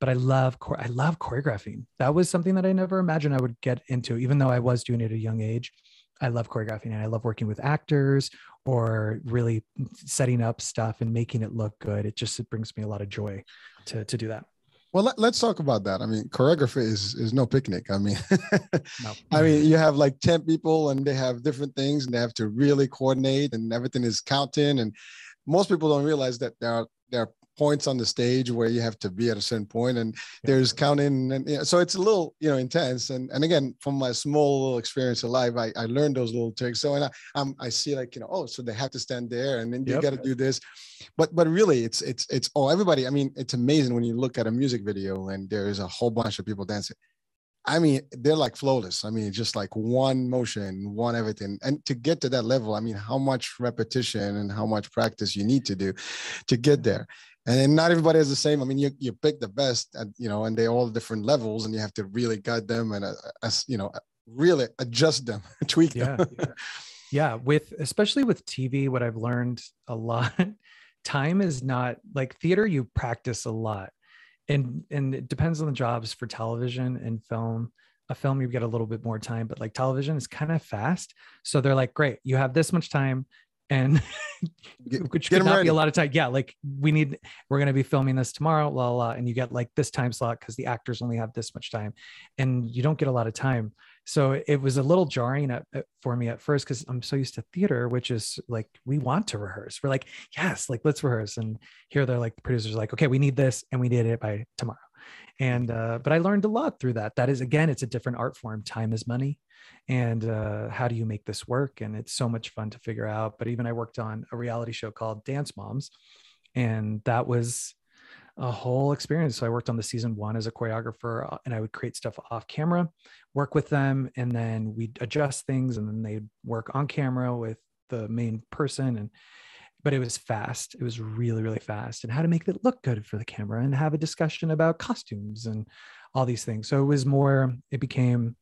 But I love, I love choreographing. That was something that I never imagined I would get into, even though I was doing it at a young age. I love choreographing, and I love working with actors or really setting up stuff and making it look good. It just, it brings me a lot of joy to, to do that. Well, let, let's talk about that. I mean, choreography is, is no picnic. I mean, no. I mean, you have like ten people and they have different things and they have to really coordinate, and everything is counting. And most people don't realize that there are, there are points on the stage where you have to be at a certain point, and there's counting, and you know, so it's a little, you know, intense. And and again, from my small little experience in life, I, I learned those little tricks. So and I I'm, I see like, you know, oh, so they have to stand there, and then you yep. got to do this, but but really it's it's it's oh everybody. I mean, it's amazing when you look at a music video and there is a whole bunch of people dancing. I mean, they're like flawless. I mean, just like one motion, one everything. And to get to that level, I mean, how much repetition and how much practice you need to do to get there. And then not everybody is the same. I mean, you, you pick the best, at, you know, and they're all different levels, and you have to really guide them and, uh, uh, you know, really adjust them, tweak yeah, them. yeah. yeah, with, especially with T V, what I've learned a lot, time is not, like theater, you practice a lot. And and it depends on the jobs. For television and film, a film, you get a little bit more time, but like television is kind of fast. So they're like, great, you have this much time. And get, which could not ready. Be a lot of time. Yeah. Like we need, we're going to be filming this tomorrow, blah, blah, blah. And you get like this time slot because the actors only have this much time, and you don't get a lot of time. So it was a little jarring at, at, for me at first, because I'm so used to theater, which is like, we want to rehearse. We're like, yes, like let's rehearse. And here they're like, the producers are like, okay, we need this. And we did it by tomorrow. And, uh, but I learned a lot through that. That is, again, it's a different art form. Time is money. And uh, how do you make this work? And it's so much fun to figure out. But even I worked on a reality show called Dance Moms, and that was a whole experience. So I worked on the season one as a choreographer, and I would create stuff off camera, work with them, and then we'd adjust things, and then they'd work on camera with the main person. And but it was fast. It was really, really fast, and how to make it look good for the camera, and have a discussion about costumes and all these things. So it was more, it became...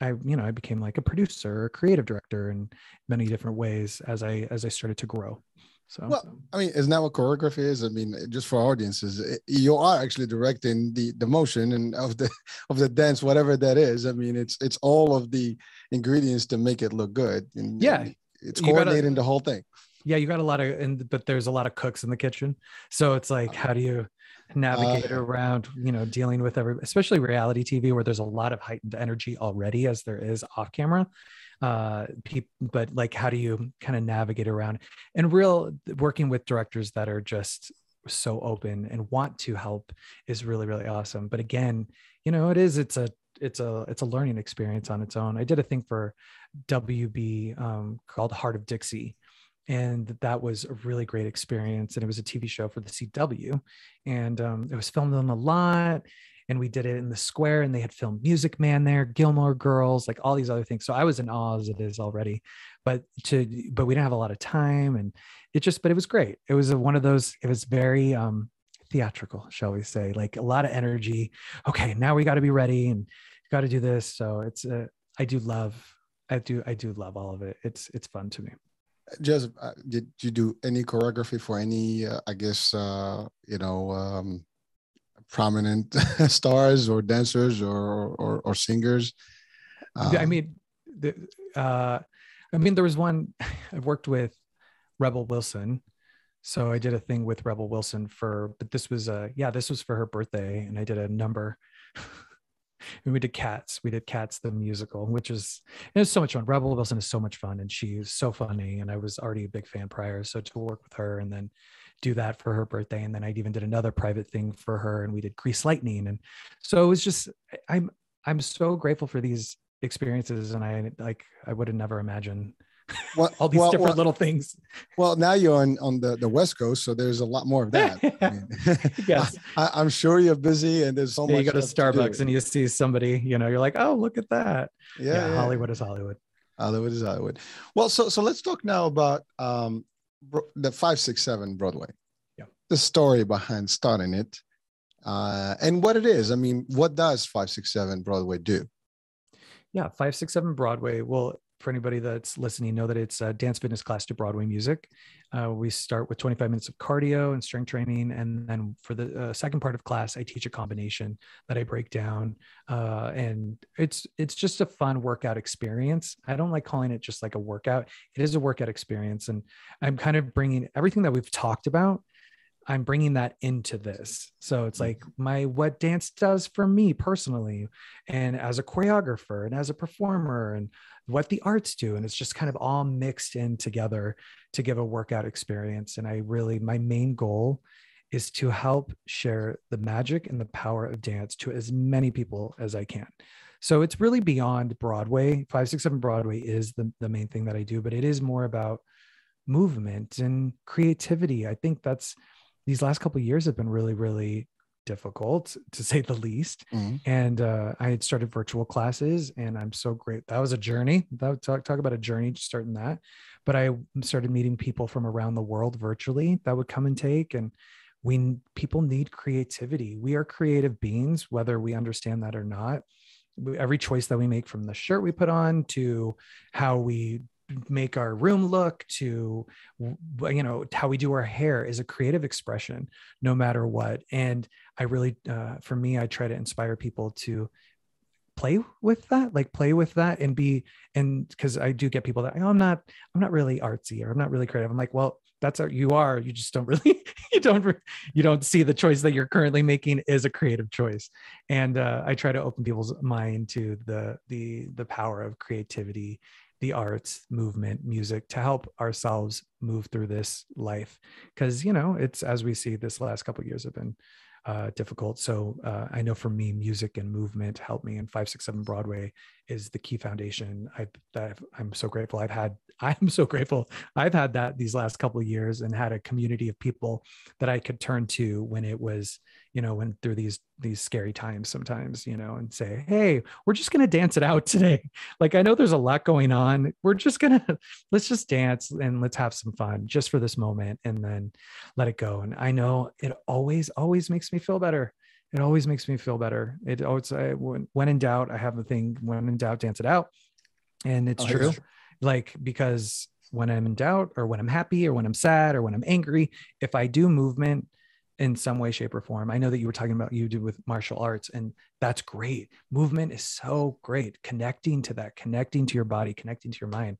I, you know, I became like a producer, a creative director in many different ways as I, as I started to grow. So, well, so. I mean, isn't that what choreography is? I mean, just for our audiences, it, you are actually directing the, the motion and of the, of the dance, whatever that is. I mean, it's, it's all of the ingredients to make it look good. And, yeah. And it's coordinating gotta, the whole thing. Yeah. You got a lot of, and, but there's a lot of cooks in the kitchen. So it's like, how do you navigate uh, around, you know, dealing with every, especially reality T V, where there's a lot of heightened energy already as there is off camera, uh, pe- but like, how do you kind of navigate around and real working with directors that are just so open and want to help is really, really awesome. But again, you know, it is, it's a, it's a, it's a learning experience on its own. I did a thing for W B um, called Heart of Dixie. And that was a really great experience. And it was a T V show for the C W, and um, it was filmed on a lot. and we did it in the square, and they had filmed Music Man there, Gilmore Girls, like all these other things. So I was in awe as it is already, but to, but we didn't have a lot of time, and it just, but it was great. It was one of those, it was very um, theatrical, shall we say, like a lot of energy. Okay, now we got to be ready and got to do this. So it's, uh, I do love, I do, I do love all of it. It's, it's fun to me. Joseph, uh, did you do any choreography for any, uh, I guess, uh, you know, um, prominent stars or dancers or or, or singers? Um, I mean, the, uh, I mean, there was one. I've worked with Rebel Wilson, so I did a thing with Rebel Wilson for. But this was a yeah, this was for her birthday, and I did a number. And we did Cats. We did Cats the musical, which is it was so much fun. Rebel Wilson is so much fun, and she's so funny. And I was already a big fan prior, so to work with her and then do that for her birthday, and then I even did another private thing for her, and we did Grease Lightning, and so it was just I'm I'm so grateful for these experiences, and I like I would have never imagined well, all these well, different well, little things. Well, now you're on on the, the West Coast, so there's a lot more of that. I mean, yes, I, I'm sure you're busy, and there's so yeah, much. You go to Starbucks to and you see somebody, you know, you're like, oh, look at that. Yeah, yeah, yeah. Hollywood is Hollywood. Hollywood is Hollywood. Well, so so let's talk now about um, the five six seven Broadway. Yeah, the story behind starting it, uh, and what it is. I mean, what does five six seven Broadway do? Yeah, five six seven Broadway. Well, for anybody that's listening, know that it's a dance fitness class to Broadway music. Uh, we start with twenty-five minutes of cardio and strength training. And then for the uh, second part of class, I teach a combination that I break down. Uh, and it's, it's just a fun workout experience. I don't like calling it just like a workout. It is a workout experience. And I'm kind of bringing everything that we've talked about. I'm bringing that into this. So it's like my, what dance does for me personally, and as a choreographer and as a performer, and what the arts do. And it's just kind of all mixed in together to give a workout experience. And I really, my main goal is to help share the magic and the power of dance to as many people as I can. So it's really beyond Broadway. five six seven Broadway is the, the main thing that I do, but it is more about movement and creativity. I think that's, these last couple of years have been really, really difficult, to say the least. Mm-hmm. And uh, I had started virtual classes, and I'm so great. That was a journey. That would talk, talk about a journey, just starting that. But I started meeting people from around the world virtually that would come and take. And we people need creativity. We are creative beings, whether we understand that or not. Every choice that we make, from the shirt we put on to how we make our room look to, you know, how we do our hair, is a creative expression, no matter what. And I really, uh, for me, I try to inspire people to play with that, like play with that and be, and cause I do get people that, oh, I'm not, I'm not really artsy, or I'm not really creative. I'm like, well, that's how you are. You just don't really, you don't, you don't see the choice that you're currently making is a creative choice. And, uh, I try to open people's mind to the, the, the power of creativity, the arts, movement, music, to help ourselves move through this life. Because, you know, it's, as we see, this last couple of years have been uh, difficult. So uh, I know for me, music and movement helped me, and five six seven Broadway is the key foundation. I, that I'm so grateful I've had, I'm so grateful I've had that these last couple of years, and had a community of people that I could turn to when it was, you know, when through these, these scary times sometimes, you know, and say, hey, we're just going to dance it out today. Like, I know there's a lot going on. We're just going to, let's just dance and let's have some fun just for this moment, and then let it go. And I know it always, always makes me feel better. It always makes me feel better. It always, I, when, when in doubt, I have the thing, when in doubt, dance it out. And it's oh, true. It's true. Like, because when I'm in doubt, or when I'm happy, or when I'm sad, or when I'm angry, if I do movement in some way, shape, or form, I know that you were talking about you do with martial arts, and that's great. Movement is so great. Connecting to that, connecting to your body, connecting to your mind,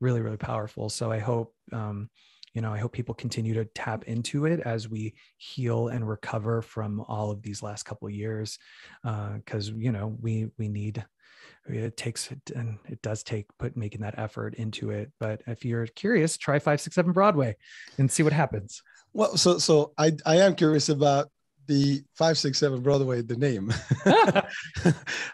really, really powerful. So I hope, um, you know, I hope people continue to tap into it as we heal and recover from all of these last couple of years. Uh, cause you know, we, we need, it takes, and it does take, put making that effort into it. But if you're curious, try five six seven Broadway and see what happens. Well, so, so I, I am curious about the five six seven Broadway, the name.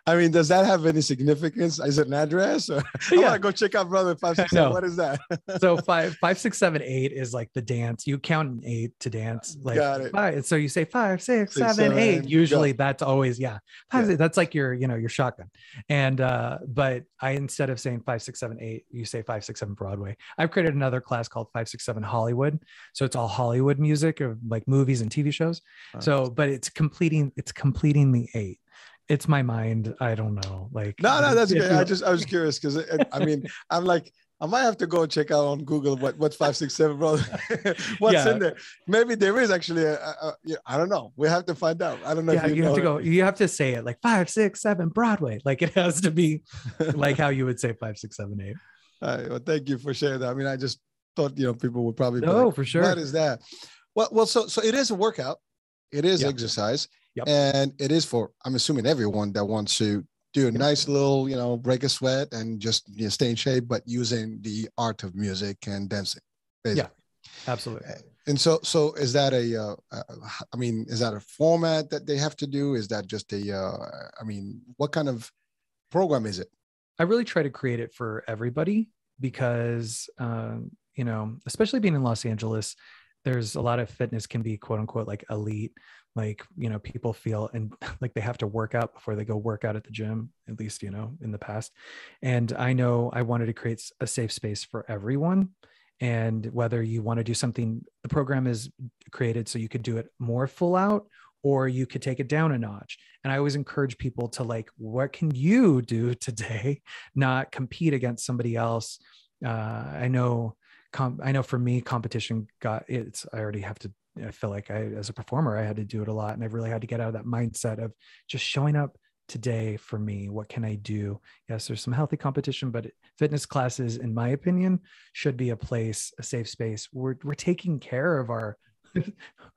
I mean, does that have any significance? Is it an address? Or I yeah. want to go check out Broadway five six seven. No. What is that? So five, five, six, seven, eight is like the dance. You count an eight to dance. Like Got it. Five. So you say five, six, six seven, seven, eight. Usually go. That's always, yeah. Five, yeah. Six, that's like your, you know, your shotgun. And, uh, but I, instead of saying five, six, seven, eight, you say five, six, seven Broadway. I've created another class called five, six, seven Hollywood. So it's all Hollywood music or like movies and T V shows. Uh-huh. So, but it's completing, it's completing the eight. It's my mind. I don't know. Like, no, no, that's good. I just, I was curious. Cause it, I mean, I'm like, I might have to go check out on Google what, what five six seven Broadway, what's yeah. in there. Maybe there is actually a, a, a, I don't know. We have to find out. I don't know. Yeah, if you, you know have to go, you have to say it like five, six, seven Broadway. Like it has to be like how you would say five, six, seven, eight. All right. Well, thank you for sharing that. I mean, I just thought, you know, people would probably, oh, like, for sure. What is that? Well, well, so, so it is a workout. It is yep. exercise, yep. and it is for, I'm assuming, everyone that wants to do a nice little, you know, break a sweat and just, you know, stay in shape, but using the art of music and dancing. Basically. Yeah, absolutely. And so, so is that a, uh, uh, I mean, is that a format that they have to do? Is that just a, uh, I mean, what kind of program is it? I really try to create it for everybody because, um, you know, especially being in Los Angeles, there's a lot of fitness can be quote unquote like elite, like, you know, people feel and like they have to work out before they go work out at the gym, at least, you know, in the past. And I know I wanted to create a safe space for everyone. And whether you want to do something, the program is created so you could do it more full out or you could take it down a notch. And I always encourage people to like, what can you do today? Not compete against somebody else. Uh, I know Com- I know for me, competition got it's, I already have to, I feel like I, as a performer, I had to do it a lot. And I really had to get out of that mindset of just showing up today for me. What can I do? Yes, there's some healthy competition, but fitness classes, in my opinion, should be a place, a safe space. We're, we're taking care of our,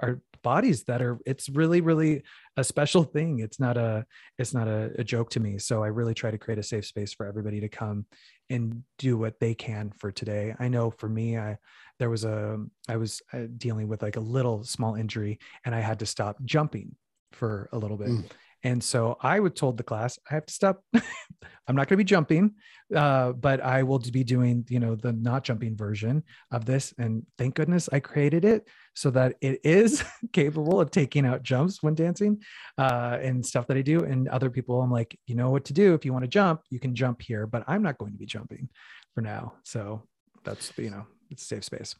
our bodies that are, it's really, really a special thing. It's not a, it's not a, a joke to me. So I really try to create a safe space for everybody to come and do what they can for today. I know for me, I, there was a, I was dealing with like a little small injury and I had to stop jumping for a little bit. Mm. And so I would told the class, I have to stop. I'm not going to be jumping, uh, but I will be doing, you know, the not jumping version of this. And thank goodness I created it so that it is capable of taking out jumps when dancing uh, and stuff that I do. And other people, I'm like, you know what to do. If you want to jump, you can jump here, but I'm not going to be jumping for now. So that's, you know, it's a safe space.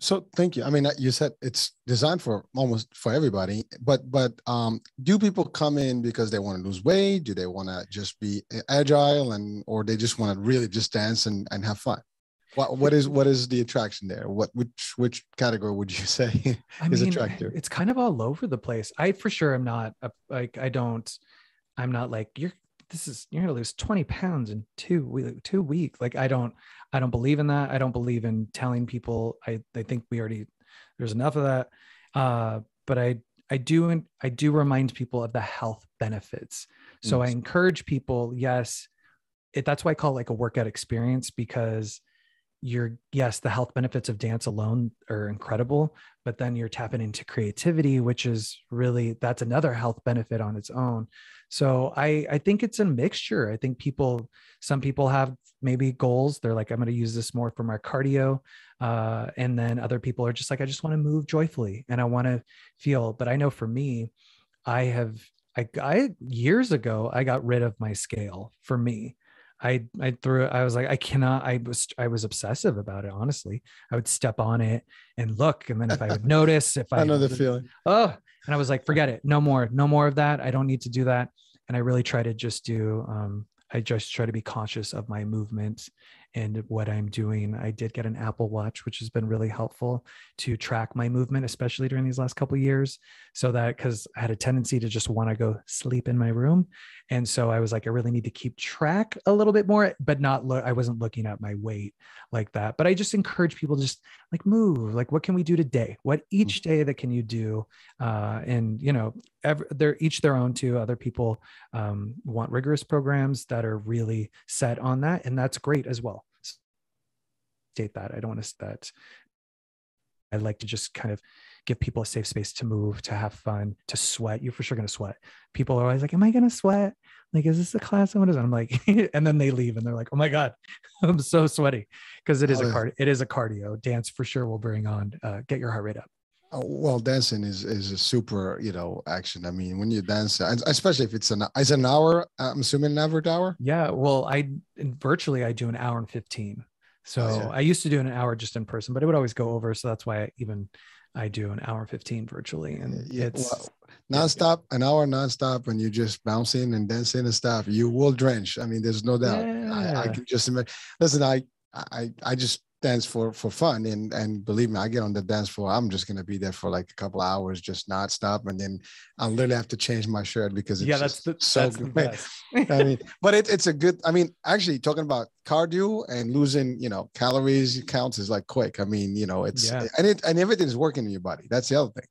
So thank you. I mean, you said it's designed for almost for everybody, but, but um, do people come in because they want to lose weight? Do they want to just be agile and, or they just want to really just dance and, and have fun? What, what is, what is the attraction there? What, which, which category would you say I is mean, attractive? It's kind of all over the place. I, for sure. I'm not a, like, I don't, I'm not like you're, this is, you're going to lose twenty pounds in two, two weeks. Like, I don't, I don't believe in that. I don't believe in telling people. I, I think we already, there's enough of that. Uh, but I, I do, I do remind people of the health benefits. So yes. I encourage people. Yes. It, that's why I call it like a workout experience because you're, yes, the health benefits of dance alone are incredible, but then you're tapping into creativity, which is really, that's another health benefit on its own. So I, I think it's a mixture. I think people, some people have maybe goals. They're like, I'm going to use this more for my cardio. Uh, and then other people are just like, I just want to move joyfully and I want to feel, but I know for me, I have, I, I years ago, I got rid of my scale for me. I, I threw it. I was like, I cannot, I was, I was obsessive about it. Honestly, I would step on it and look. And then if I would notice, if I, I know the feeling. Oh, and I was like, forget it. No more, no more of that. I don't need to do that. And I really try to just do, um, I just try to be conscious of my movement and what I'm doing. I did get an Apple Watch, which has been really helpful to track my movement, especially during these last couple of years. So that, cause I had a tendency to just want to go sleep in my room. And so I was like, I really need to keep track a little bit more, but not look, I wasn't looking at my weight like that, but I just encourage people to just like move, like, what can we do today? What each day that can you do? Uh, and you know, every, they're each their own too. Other people um, want rigorous programs that are really set on that. And that's great as well. State that I don't want to, that I like to just kind of give people a safe space to move, to have fun, to sweat. You're for sure going to sweat. People are always like, am I going to sweat? Like, is this a class? What is it? I'm like, and then they leave and they're like, oh my God, I'm so sweaty. Cause it is oh, a card. It is a cardio dance for sure. Will bring on, uh, get your heart rate up. Oh, well, dancing is, is a super, you know, action. I mean, when you dance, especially if it's an, it's an hour, I'm assuming an average hour. Yeah. Well, I virtually, I do an hour and fifteen. So oh, yeah. I used to do an hour just in person, but it would always go over. So that's why I even I do an hour and fifteen virtually, and yeah, it's well, nonstop, yeah. an hour nonstop, and you're just bouncing and dancing and stuff. You will drench. I mean, there's no doubt. Yeah. I, I can just imagine. Listen, I, I, I just dance for for fun, and and believe me, I get on the dance floor. I'm just gonna be there for like a couple of hours, just nonstop, and then I literally have to change my shirt because it's yeah, that's the, so that's good. The best. I mean, but it, it's a good. I mean, actually, talking about cardio and losing, you know, calories counts is like quick. I mean, you know, it's yeah. and it and everything's working in your body. That's the other thing.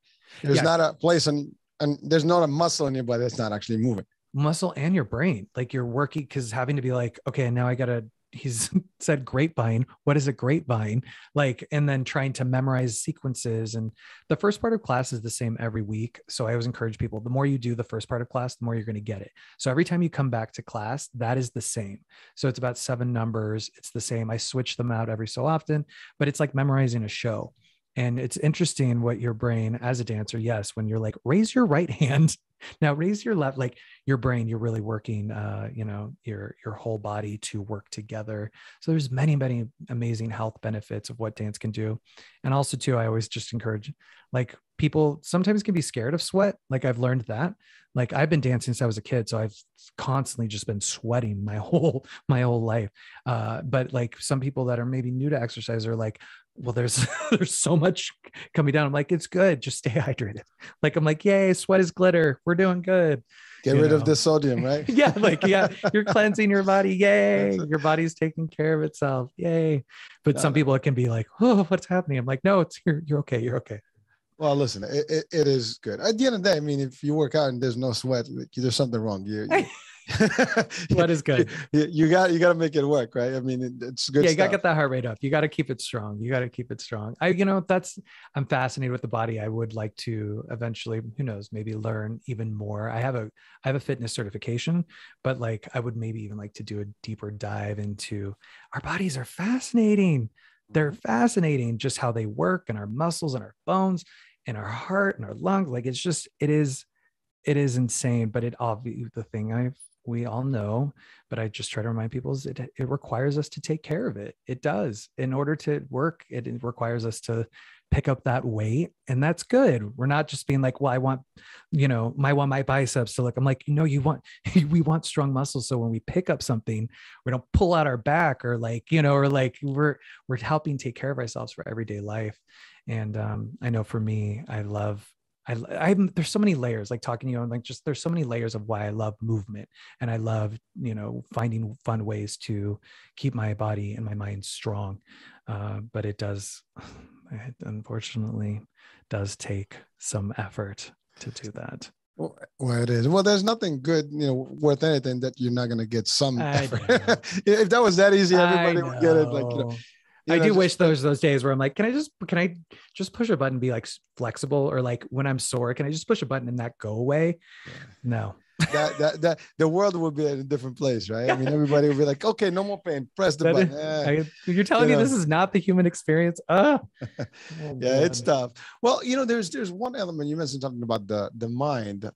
There's yeah. not a place on, and there's not a muscle in your body that's not actually moving. Muscle and your brain, like you're working, because having to be like, okay, now I gotta. He's said grapevine. What is a grapevine? Like, and then trying to memorize sequences. And the first part of class is the same every week. So I always encourage people, the more you do the first part of class, the more you're going to get it. So every time you come back to class, that is the same. So it's about seven numbers. It's the same. I switch them out every so often, but it's like memorizing a show. And it's interesting what your brain as a dancer, yes, when you're like, raise your right hand, now raise your left, like your brain, you're really working, uh, you know, your, your whole body to work together. So there's many, many amazing health benefits of what dance can do. And also too, I always just encourage, like people sometimes can be scared of sweat. Like I've learned that, like I've been dancing since I was a kid. So I've constantly just been sweating my whole, my whole life. Uh, but like some people that are maybe new to exercise are like, well, there's, there's so much coming down. I'm like, it's good. Just stay hydrated. Like, I'm like, yay, sweat is glitter. We're doing good. Get you rid know. Of the sodium, right? yeah. Like, yeah, you're cleansing your body. Yay. Your body's taking care of itself. Yay. But no, some people, it can be like, oh, what's happening? I'm like, no, it's you're, you're okay. You're okay. Well, listen, it, it, it is good. At the end of the day, I mean, if you work out and there's no sweat, there's something wrong. You, you What is good? You, you got you got to make it work, right? I mean, it, it's good. Yeah, you got to get that heart rate up. You got to keep it strong. You got to keep it strong. I, you know, that's I'm fascinated with the body. I would like to eventually, who knows, maybe learn even more. I have a I have a fitness certification, but like I would maybe even like to do a deeper dive into our bodies are fascinating. They're fascinating, just how they work and our muscles and our bones and our heart and our lungs. Like it's just it is it is insane. But it obviously the thing I've we all know, but I just try to remind people is it, it requires us to take care of it. It does. In order to work, it, it requires us to pick up that weight. And that's good. We're not just being like, well, I want, you know, my, want my biceps to look, I'm like, no, you want, we want strong muscles. So when we pick up something, we don't pull out our back or like, you know, or like we're, we're helping take care of ourselves for everyday life. And um, I know for me, I love, I, I'm, there's so many layers, like talking to you, I'm like, just, there's so many layers of why I love movement. And I love, you know, finding fun ways to keep my body and my mind strong. Uh, but it does, it unfortunately does take some effort to do that. Well, well, it is. Well, there's nothing good, you know, worth anything that you're not going to get some effort. If that was that easy, everybody would get it. Like, you know. You know, I do just, wish those those days where I'm like, can I just can I just push a button, be like flexible, or like when I'm sore, can I just push a button and that go away? Yeah. No, that, that that the world would be at a different place, right? I mean, everybody would be like, okay, no more pain, press the that button. Is, eh. I, you're telling you me know. This is not the human experience. Ah, oh, yeah, God. It's tough. Well, you know, there's there's one element you mentioned something about the the mind,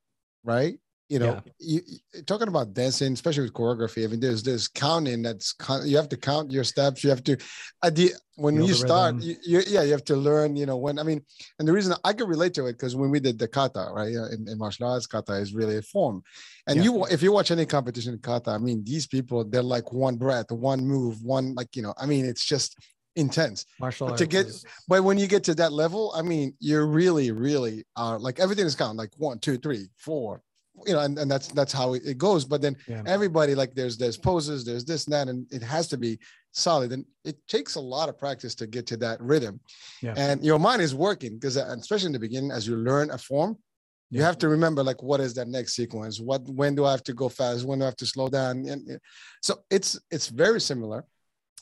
right? You know, yeah. you, talking about dancing, especially with choreography, I mean, there's there's counting that's you have to count your steps. You have to, at the when you, know you the start, you, you, yeah, you have to learn. You know when I mean, and the reason I could relate to it because when we did the kata, right, in, in martial arts, kata is really a form. And yeah. you, if you watch any competition in kata, I mean, these people, they're like one breath, one move, one like you know, I mean, it's just intense. Martial arts. To get, but when you get to that level, I mean, you're really, really are like everything is counted, like one, two, three, four. You know, and, and that's that's how it goes. But then yeah. everybody like there's there's poses, there's this and that, and it has to be solid. And it takes a lot of practice to get to that rhythm. Yeah. And your mind is working because especially in the beginning, as you learn a form, yeah. you have to remember like what is that next sequence? What when do I have to go fast? When do I have to slow down? And so it's it's very similar.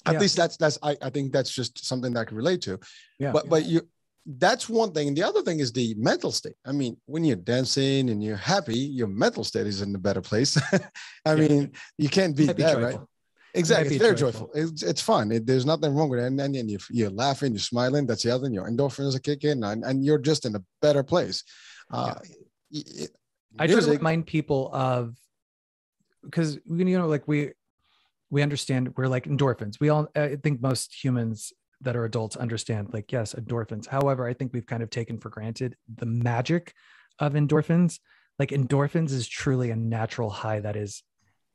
At yeah. least that's that's I, I think that's just something that I can relate to. Yeah. But yeah. but you that's one thing. And the other thing is the mental state. I mean, when you're dancing and you're happy, your mental state is in a better place. I yeah. mean, you can't beat happy that, joyful. Right? Exactly. It's very joyful. joyful. It's, it's fun. It, there's nothing wrong with it. And then and you're, you're laughing, you're smiling. That's the other thing. Your endorphins are kicking, and, and you're just in a better place. Uh, yeah. it, I music, try to remind people of, because, you know, like we, we understand we're like endorphins. We all, I think most humans that are adults understand, like, yes, endorphins. However, I think we've kind of taken for granted the magic of endorphins. Like endorphins is truly a natural high that is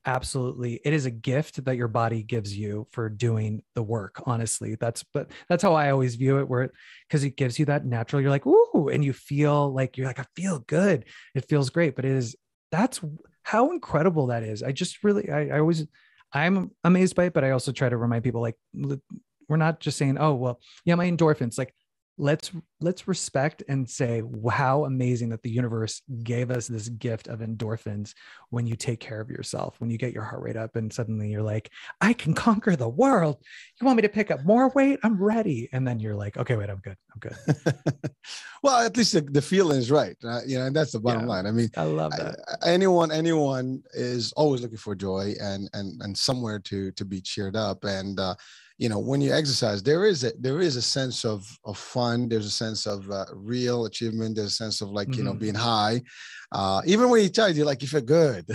absolutely, it is a gift that your body gives you for doing the work. Honestly, that's, but that's how I always view it, where it, cause it gives you that natural, you're like, ooh, and you feel like, you're like, I feel good. It feels great, but it is, that's how incredible that is. I just really, I, I always, I'm amazed by it, but I also try to remind people, like, we're not just saying, oh, well, yeah, my endorphins, like, let's, let's respect and say, wow, amazing that the universe gave us this gift of endorphins. When you take care of yourself, when you get your heart rate up and suddenly you're like, I can conquer the world. You want me to pick up more weight? I'm ready. And then you're like, okay, wait, I'm good. I'm good. Well, at least the, the feeling is right. Uh, you know, and that's the bottom yeah, line. I mean, I love that. I, anyone, anyone is always looking for joy and, and, and somewhere to, to be cheered up. And, uh, you know, when you exercise, there is a there is a sense of of fun. There's a sense of uh, real achievement. There's a sense of like, mm-hmm. you know, being high. Uh, even when you tired, you're like, you feel good.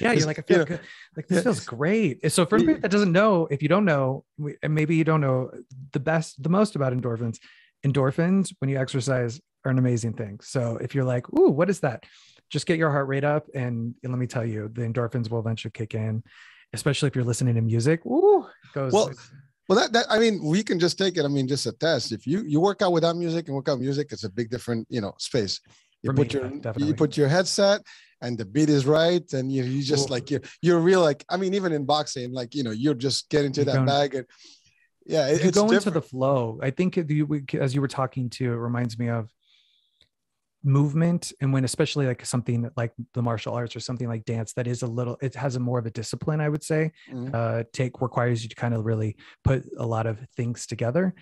Yeah, you're like, I feel you know, good. Like this yeah. feels great. So for anybody that doesn't know, if you don't know, and maybe you don't know the best, the most about endorphins, endorphins when you exercise are an amazing thing. So if you're like, ooh, what is that? Just get your heart rate up, and, and let me tell you, the endorphins will eventually kick in, especially if you're listening to music. Ooh, it goes. Well, Well, that, that, I mean, we can just take it. I mean, just a test. If you, you work out without music and work out music, it's a big different, you know, space. You For put me, your, yeah, you put your headset and the beat is right. And you, you just cool. like, you're, you're real, like, I mean, even in boxing, like, you know, you're just getting to you're that going, bag and yeah, it, it's going to the flow. I think you, as you were talking to, it reminds me of movement. And when, especially like something that, like the martial arts or something like dance, that is a little, it has a more of a discipline, I would say, mm-hmm. uh, take requires you to kind of really put a lot of things together,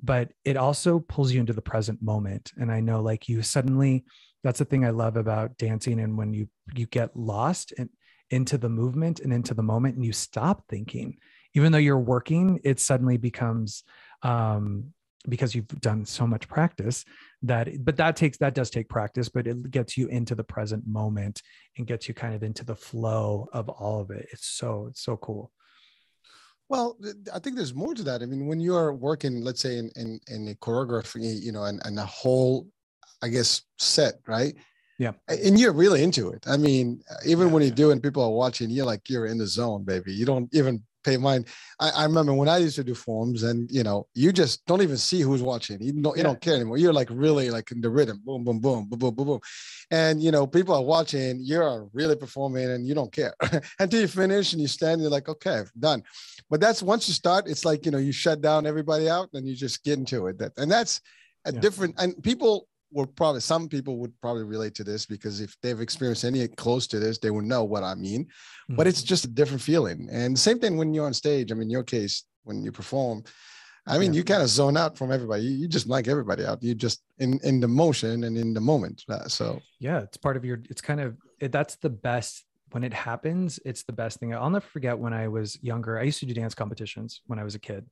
but it also pulls you into the present moment. And I know, like, you suddenly, that's the thing I love about dancing. And when you, you get lost and into the movement and into the moment, and you stop thinking, even though you're working, it suddenly becomes, um, because you've done so much practice that, but that takes, that does take practice, but it gets you into the present moment and gets you kind of into the flow of all of it. It's so, it's so cool. Well, I think there's more to that. I mean, when you are working, let's say in, in, in a choreography, you know, and, and a whole, I guess, set, right? Yeah. And you're really into it. I mean, even yeah, when you yeah. do, and people are watching, you're like, you're in the zone, baby. You don't even pay mind. I, I remember when I used to do forms, and you know, you just don't even see who's watching. You don't, you yeah. don't care anymore. You're like really like in the rhythm, boom, boom, boom, boom, boom, boom, boom. And you know, people are watching. You're really performing, and you don't care until you finish and you stand. And you're like, okay, I've done. But that's once you start, it's like, you know, you shut down everybody out, and you just get into it. That and that's a yeah. different. And people were probably some people would probably relate to this, because if they've experienced any close to this, they would know what I mean. Mm-hmm. But it's just a different feeling. And same thing when you're on stage. I mean, in your case, when you perform, I mean, yeah. you kind of zone out from everybody. You, you just blank everybody out. You just in, in the motion and in the moment. Uh, so yeah, it's part of your, it's kind of, it, that's the best when it happens. It's the best thing. I'll never forget when I was younger, I used to do dance competitions when I was a kid.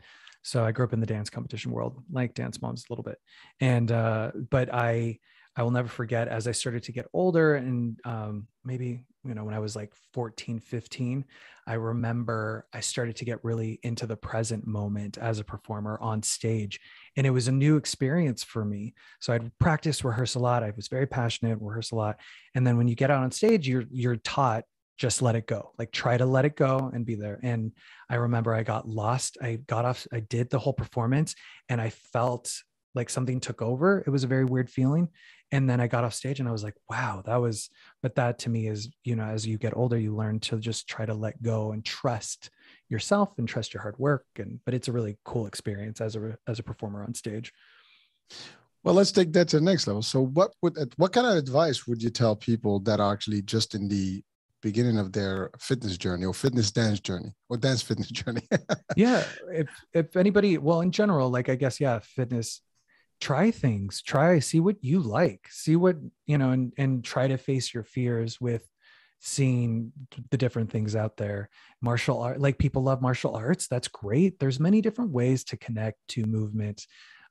So I grew up in the dance competition world, like Dance Moms a little bit. And, uh, but I, I will never forget, as I started to get older and, um, maybe, you know, when I was like fourteen, fifteen, I remember I started to get really into the present moment as a performer on stage. And it was a new experience for me. So I'd practice, rehearse a lot. I was very passionate, rehearse a lot. And then when you get out on stage, you're, you're taught, just let it go. Like, try to let it go and be there. And I remember I got lost. I got off, I did the whole performance, and I felt like something took over. It was a very weird feeling. And then I got off stage and I was like, wow, that was, but that to me is, you know, as you get older, you learn to just try to let go and trust yourself and trust your hard work. And, but it's a really cool experience as a, as a performer on stage. Well, let's take that to the next level. So what would, what kind of advice would you tell people that are actually just in the beginning of their fitness journey or fitness dance journey or dance fitness journey? Yeah. If, if anybody, well, in general, like, I guess, yeah, fitness try things, try, see what you like, see what, you know, and, and try to face your fears with seeing the different things out there. Martial art, like people love martial arts. That's great. There's many different ways to connect to movement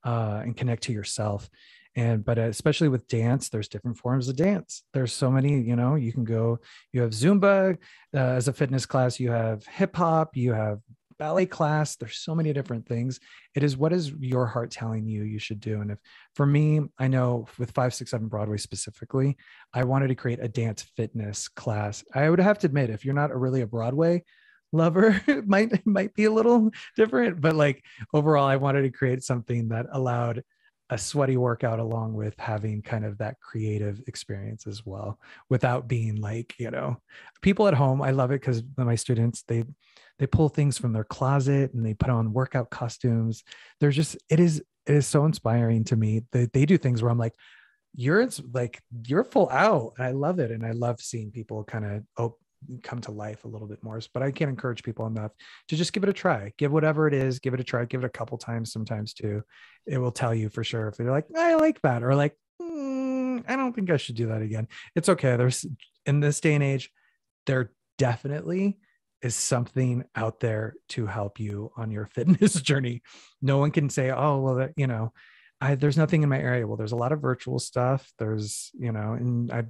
uh, and connect to yourself. And, but especially with dance, there's different forms of dance. There's so many, you know, you can go, you have Zumba uh, as a fitness class, you have hip hop, you have ballet class. There's so many different things. It is, what is your heart telling you you should do? And if, for me, I know with five six seven Broadway specifically, I wanted to create a dance fitness class. I would have to admit, if you're not a really a Broadway lover, it might, it might be a little different, but like overall, I wanted to create something that allowed a sweaty workout along with having kind of that creative experience as well, without being like, you know, people at home. I love it because my students, they, They pull things from their closet and they put on workout costumes. There's just, it is, it is so inspiring to me that they do things where I'm like, you're like, you're full out. And I love it. And I love seeing people kind of oh, come to life a little bit more, but I can't encourage people enough to just give it a try, give whatever it is, give it a try, give it a couple times, sometimes too. It will tell you for sure if they're like, I like that. Or like, mm, I don't think I should do that again. It's okay. There's, in this day and age, they're definitely is something out there to help you on your fitness journey. No one can say, oh, well, that, you know, I, there's nothing in my area. Well, there's a lot of virtual stuff. There's, you know, and I,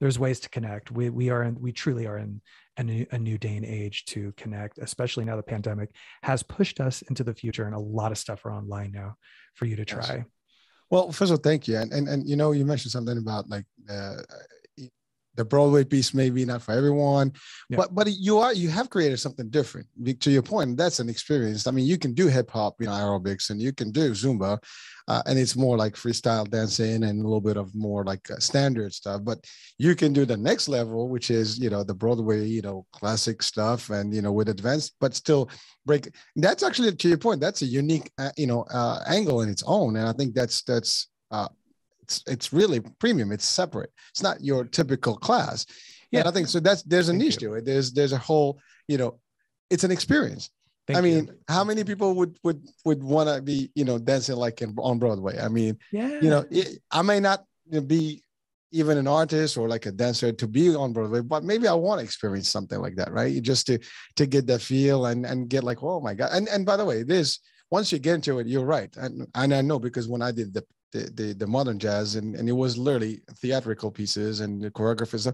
there's ways to connect. We, we are, in, we truly are in a new, a new day and age to connect, especially now the pandemic has pushed us into the future and a lot of stuff are online now for you to try. Yes. Well, first of all, thank you. And, and, and, you know, you mentioned something about like, uh, the Broadway piece, maybe not for everyone, yeah. but but you are you have created something different. To your point, that's an experience. I mean, you can do hip hop, you know, aerobics, and you can do Zumba, uh, and it's more like freestyle dancing and a little bit of more like uh, standard stuff. But you can do the next level, which is, you know, the Broadway, you know, classic stuff, and, you know, with advanced, but still break. That's actually, to your point, that's a unique uh, you know uh, angle in its own, and I think that's that's. Uh, It's, it's really premium. It's separate. It's not your typical class. Yeah. And I think so. That's, there's a Thank niche you. To it. There's, there's a whole, you know, it's an experience. Thank I mean, you. How many people would, would, would want to be, you know, dancing like in, on Broadway? I mean, yeah. you know, it, I may not be even an artist or like a dancer to be on Broadway, but maybe I want to experience something like that. Right. Just to, to get that feel and, and get like, oh my God. And, and by the way, this, once you get into it, you're right. And, and I know, because when I did the, The, the the modern jazz and, and it was literally theatrical pieces and the choreographers,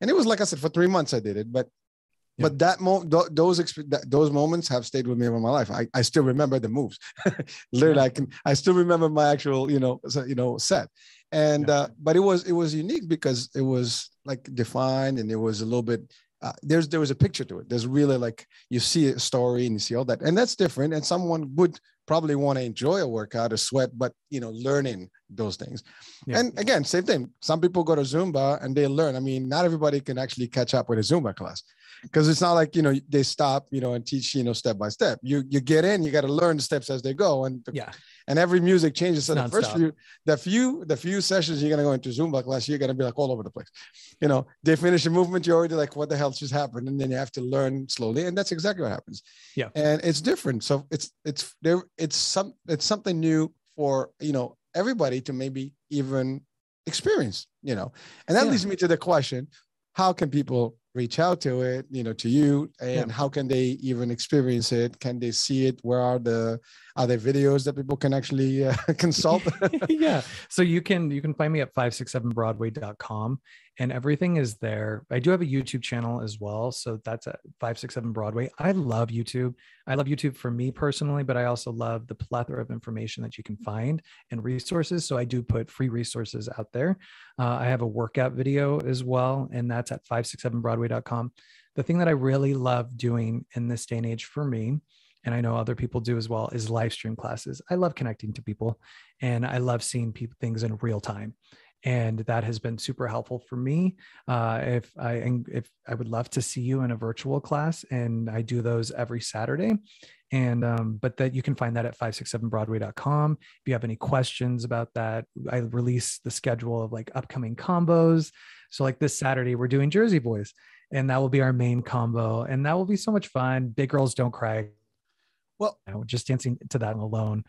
and it was, like I said, for three months I did it, but yeah. but that moment th those th those moments have stayed with me all my life. I, I still remember the moves. Literally, yeah. I can I still remember my actual you know so, you know set, and yeah. uh, but it was it was unique because it was like defined and it was a little bit. Uh, there's there was a picture to it. There's really like you see a story and you see all that, and that's different. And someone would probably want to enjoy a workout, a sweat, but you know, learning those things. Yeah. And again, same thing. Some people go to Zumba and they learn. I mean, not everybody can actually catch up with a Zumba class, because it's not like you know they stop you know and teach you know step by step. You you get in, you got to learn the steps as they go, and the, yeah, and every music changes. So the first few the few the few sessions you're gonna go into Zumba class, you're gonna be like all over the place. You know, they finish a movement, you're already like, what the hell just happened? And then you have to learn slowly, and that's exactly what happens. Yeah, and it's different. So it's it's there. It's some it's something new for you know everybody to maybe even experience. You know, and that yeah. leads me to the question: how can people reach out to it, you know, to you, and yeah. how can they even experience it? Can they see it? Where are the, are there videos that people can actually uh, consult? Yeah. So you can, you can find me at five six seven broadway dot com and everything is there. I do have a YouTube channel as well. So that's at five six seven Broadway. I love YouTube. I love YouTube for me personally, but I also love the plethora of information that you can find and resources. So I do put free resources out there. Uh, I have a workout video as well, and that's at five six seven broadway dot com. The thing that I really love doing in this day and age for me, and I know other people do as well, is live stream classes. I love connecting to people and I love seeing people things in real time. And that has been super helpful for me. Uh, if I if I would love to see you in a virtual class, and I do those every Saturday. And um, but that you can find that at five six seven broadway dot com. If you have any questions about that, I release the schedule of like upcoming combos. So like this Saturday, we're doing Jersey Boys, and that will be our main combo, and that will be so much fun. Big Girls Don't Cry. Well, you know, just dancing to that alone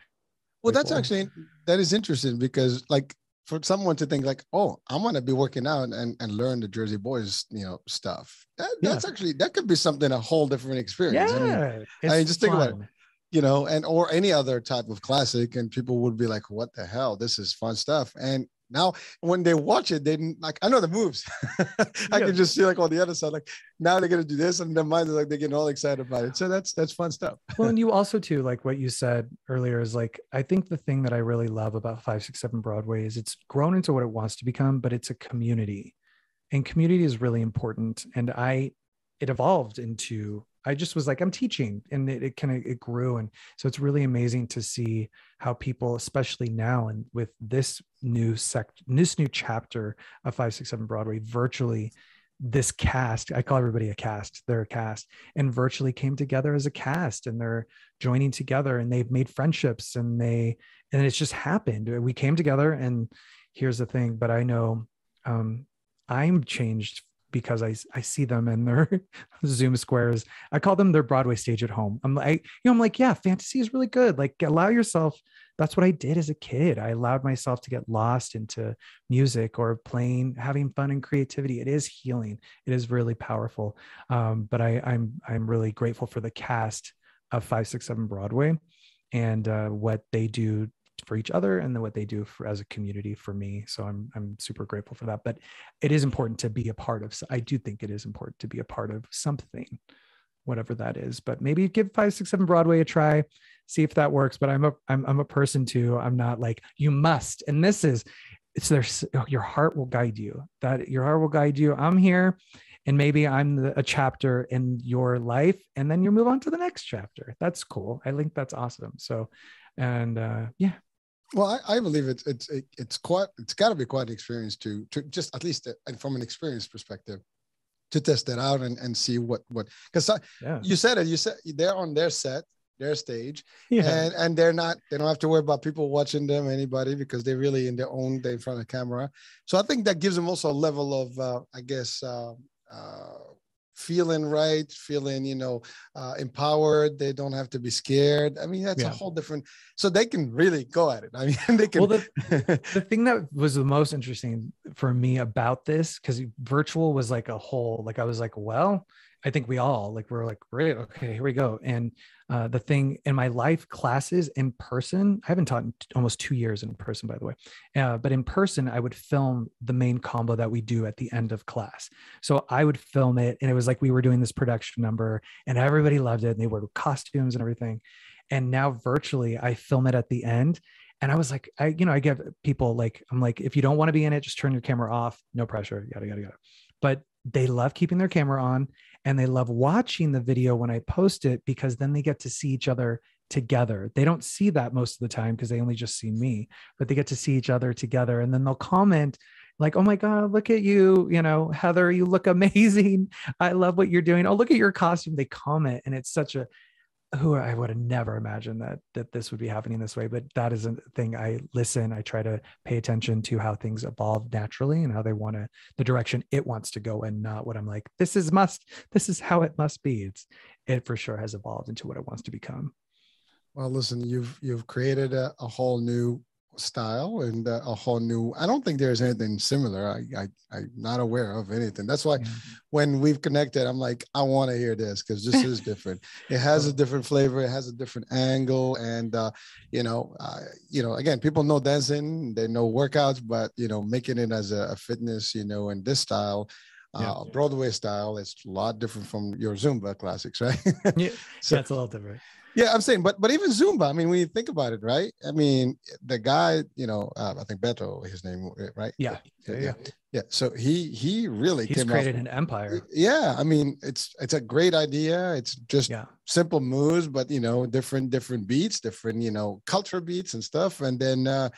Well, that's actually, that is interesting, because like for someone to think like, oh, I'm going to be working out and, and learn the Jersey Boys, you know, stuff. That, yeah. That's actually, that could be something, a whole different experience. Yeah, I mean, I mean just fun. Think about it, you know, and, or any other type of classic, and people would be like, what the hell? This is fun stuff. And now when they watch it, they didn't like, I know the moves. I yeah. can just see like on the other side, like now they're going to do this, and their minds are like, they're getting all excited about it. So that's, that's fun stuff. Well, and you also too, like what you said earlier is like, I think the thing that I really love about five sixty-seven Broadway is it's grown into what it wants to become, but it's a community, and community is really important. And I, it evolved into, I just was like, I'm teaching, and it, it kind of, it grew. And so it's really amazing to see how people, especially now, and with this new sect, this new chapter of five sixty-seven Broadway, virtually this cast, I call everybody a cast, they're a cast, and virtually came together as a cast, and they're joining together, and they've made friendships, and they, and it's just happened. We came together, and here's the thing, but I know um, I'm changed because I, I see them in their Zoom squares. I call them their Broadway stage at home. I'm like, I, you know, I'm like, yeah, fantasy is really good. Like, allow yourself. That's what I did as a kid. I allowed myself to get lost into music or playing, having fun and creativity. It is healing. It is really powerful. Um, but I, I'm, I'm really grateful for the cast of five sixty-seven Broadway, and uh, what they do for each other, and then what they do for, as a community, for me. So I'm, I'm super grateful for that, but it is important to be a part of. So I do think it is important to be a part of something, whatever that is, but maybe give five sixty-seven Broadway a try, see if that works. But I'm a, I'm, I'm a person too. I'm not like, you must, and this is, it's there's, your heart will guide you, that your heart will guide you. I'm here, and maybe I'm the, a chapter in your life, and then you move on to the next chapter. That's cool. I think that's awesome. So, and uh, yeah. Well, I, I believe it's it's it, it's quite it's got to be quite an experience to to just at least and from an experience perspective to test that out and, and see what what because yeah. you said it you said they're on their set, their stage, yeah. and and they're not they don't have to worry about people watching them, anybody, because they're really in their own day in front of the camera. So I think that gives them also a level of uh, I guess uh, uh, feeling right, feeling you know uh, empowered. They don't have to be scared. I mean, that's yeah. a whole different. So they can really go at it. I mean, they can. Well, the, the thing that was the most interesting for me about this, because virtual was like a whole. Like I was like, well, I think we all like we're like, great, okay, here we go. And uh, the thing in my life, classes in person. I haven't taught in t- almost two years in person, by the way. Uh, but in person, I would film the main combo that we do at the end of class. So I would film it, and it was like we were doing this production number, and everybody loved it, and they wore costumes and everything. And now virtually, I film it at the end. And I was like, I, you know, I give people like, I'm like, if you don't want to be in it, just turn your camera off. No pressure. Yada, yada, yada. But they love keeping their camera on, and they love watching the video when I post it, because then they get to see each other together. They don't see that most of the time because they only just see me, but they get to see each other together. And then they'll comment like, oh my God, look at you. You know, Heather, you look amazing. I love what you're doing. Oh, look at your costume. They comment. And it's such a, who I would have never imagined that, that this would be happening this way, but that is a thing. I listen, I try to pay attention to how things evolve naturally and how they want to, the direction it wants to go, and not what I'm like, this is must, this is how it must be. It's, it for sure has evolved into what it wants to become. Well, listen, you've, you've created a, a whole new style and a whole new, I don't think there's anything similar. I, I, I'm not aware of anything. That's why mm-hmm. when we've connected, I'm like, I want to hear this, because this is different. It has a different flavor. It has a different angle. And, uh, you know, uh, you know, again, people know dancing, they know workouts, but, you know, making it as a, a fitness, you know, in this style, Uh, yeah. Broadway style, it's a lot different from your Zumba classics, right? yeah, so, that's a little different. Yeah, I'm saying, but but even Zumba, I mean, when you think about it, right? I mean, the guy, you know, uh, I think Beto, his name, right? Yeah, yeah, yeah. yeah. So he he really he's came created off, an empire. Yeah, I mean, it's it's a great idea. It's just yeah. simple moves, but you know, different different beats, different you know, culture beats and stuff, and then. Uh,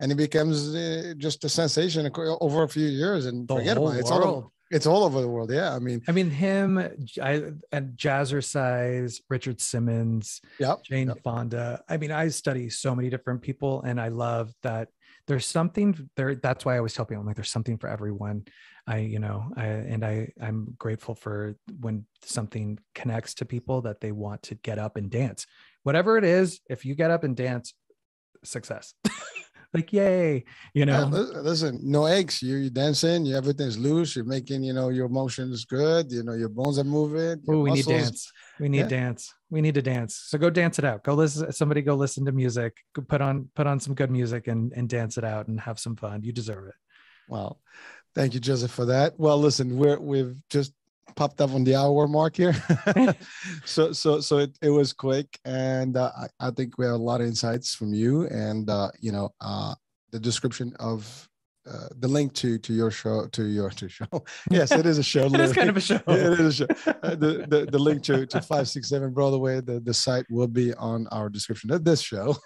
And it becomes uh, just a sensation over a few years, and the forget about it. It's all, over, it's all over the world. Yeah, I mean, I mean him, I, and Jazzercise, Richard Simmons, yep, Jane yep. Fonda. I mean, I study so many different people, and I love that there's something there. That's why I always tell people, I'm like, there's something for everyone. I, you know, I, and I, I'm grateful for when something connects to people that they want to get up and dance, whatever it is. If you get up and dance, success. Like, yay, you know. Yeah, listen, no aches. You're, you're dancing. You, everything's loose. You're making, you know, your emotions good. You know, your bones are moving. Oh, we muscles. need dance. We need yeah. dance. We need to dance. So go dance it out. Go listen. Somebody go listen to music. Go put on put on some good music and and dance it out and have some fun. You deserve it. Well, thank you, Joseph, for that. Well, listen, we're we've just popped up on the hour mark here. so so so it, it was quick, and uh, I, I think we have a lot of insights from you, and uh you know uh the description of uh, the link to to your show to your to show yes it is a show it is kind of a show it is a show uh, the, the the link to to five six seven Broadway, the the site will be on our description of this show,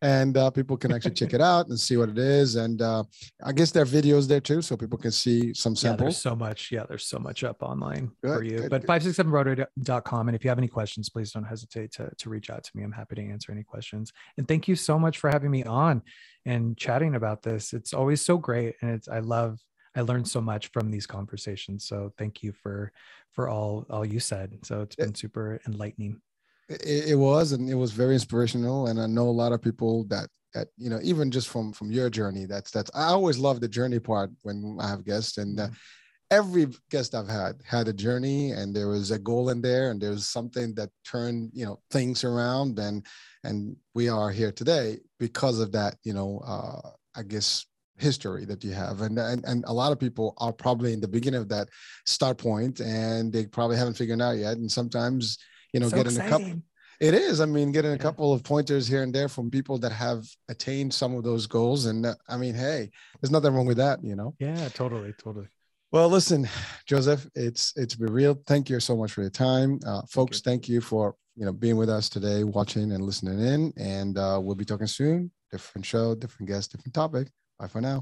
and uh people can actually check it out and see what it is, and uh I guess there are videos there too, so people can see some samples. Yeah, there's so much yeah there's so much up online good, for you good, but five six seven broadway dot com, and if you have any questions, please don't hesitate to to reach out to me. I'm happy to answer any questions, and thank you so much for having me on and chatting about this. It's always so great, and it's I love I learned so much from these conversations. So thank you for for all all you said. So it's been super enlightening. It, it was, and it was very inspirational. And I know a lot of people that that you know, even just from from your journey. That's that's I always love the journey part when I have guests, and uh, every guest I've had had a journey, and there was a goal in there, and there was something that turned you know things around, and and we are here today because of that. You know, uh, I guess. history that you have, and, and and a lot of people are probably in the beginning of that start point, and they probably haven't figured out yet, and sometimes you know so getting exciting. a couple it is I mean getting a couple of pointers here and there from people that have attained some of those goals, and uh, I mean, hey, there's nothing wrong with that, you know. Yeah, totally totally Well, listen, Joseph, it's it's been real. Thank you so much for your time. Uh, folks, thank you. thank you for you know being with us today, watching and listening in, and uh, we'll be talking soon. Different show, different guest, different topic. Bye for now.